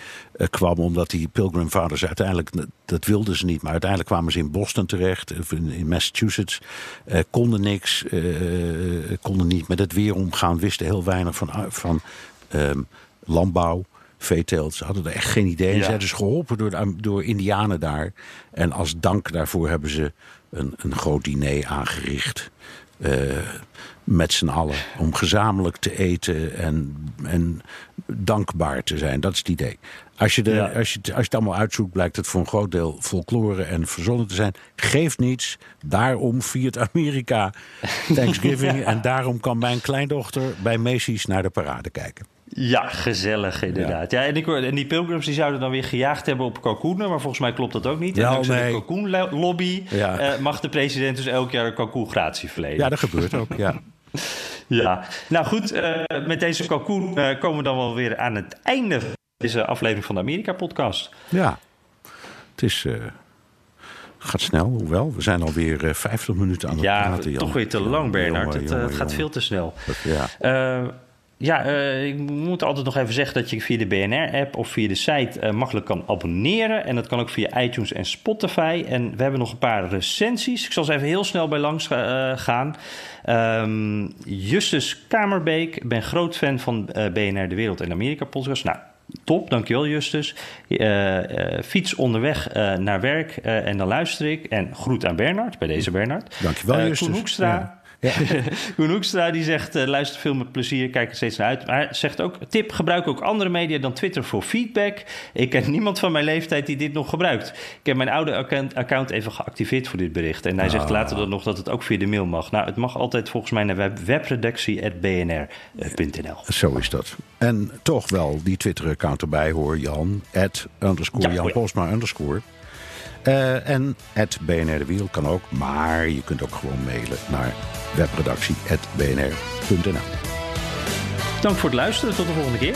kwam omdat die Pilgrimvaders uiteindelijk, dat wilden ze niet, maar uiteindelijk kwamen ze in Boston terecht, of in Massachusetts, konden niet met het weer omgaan, wisten heel weinig van landbouw, veeteelt. Ze hadden er echt geen idee. Ze zijn dus geholpen door Indianen daar. En als dank daarvoor hebben ze een groot diner aangericht. Met z'n allen. Om gezamenlijk te eten en dankbaar te zijn. Dat is het idee. Als je het allemaal uitzoekt, blijkt het voor een groot deel folklore en verzonnen te zijn. Geeft niets. Daarom viert Amerika Thanksgiving. En daarom kan mijn kleindochter bij Macy's naar de parade kijken. Ja, gezellig inderdaad. Ja. En die pilgrims die zouden dan weer gejaagd hebben op kalkoenen. Maar volgens mij klopt dat ook niet. En dankzij de kalkoenlobby mag de president dus elk jaar een kalkoengratie verlenen. Ja, dat gebeurt ook, ja. Nou goed, met deze kalkoen komen we dan wel weer aan het einde van deze aflevering van de Amerika-podcast. Ja, het is... gaat snel, hoewel. We zijn alweer 50 minuten aan het praten. Ja, toch weer te lang, Bernard. Het gaat veel te snel. Ik moet altijd nog even zeggen dat je via de BNR-app of via de site makkelijk kan abonneren. En dat kan ook via iTunes en Spotify. En we hebben nog een paar recensies. Ik zal ze even heel snel bij langs gaan. Justus Kamerbeek. Ik ben groot fan van BNR De Wereld en Amerika podcast. Nou, top, dankjewel Justus. Fiets onderweg naar werk en dan luister ik. En groet aan Bernard, bij deze Bernard. Dankjewel Justus. Koen Hoekstra. Ja. Ja. Koen Hoekstra die zegt, luister veel met plezier, kijk er steeds naar uit. Maar hij zegt ook, tip, gebruik ook andere media dan Twitter voor feedback. Ik ken niemand van mijn leeftijd die dit nog gebruikt. Ik heb mijn oude account even geactiveerd voor dit bericht. En hij zegt later dan nog dat het ook via de mail mag. Nou, het mag altijd volgens mij naar webredactie@bnr.nl. Zo is dat. En toch wel die Twitter-account erbij hoor, Jan. @_JanPosma_. En @BNR De Wereld kan ook, maar je kunt ook gewoon mailen naar webredactie@bnr.nl. Dank voor het luisteren, tot de volgende keer.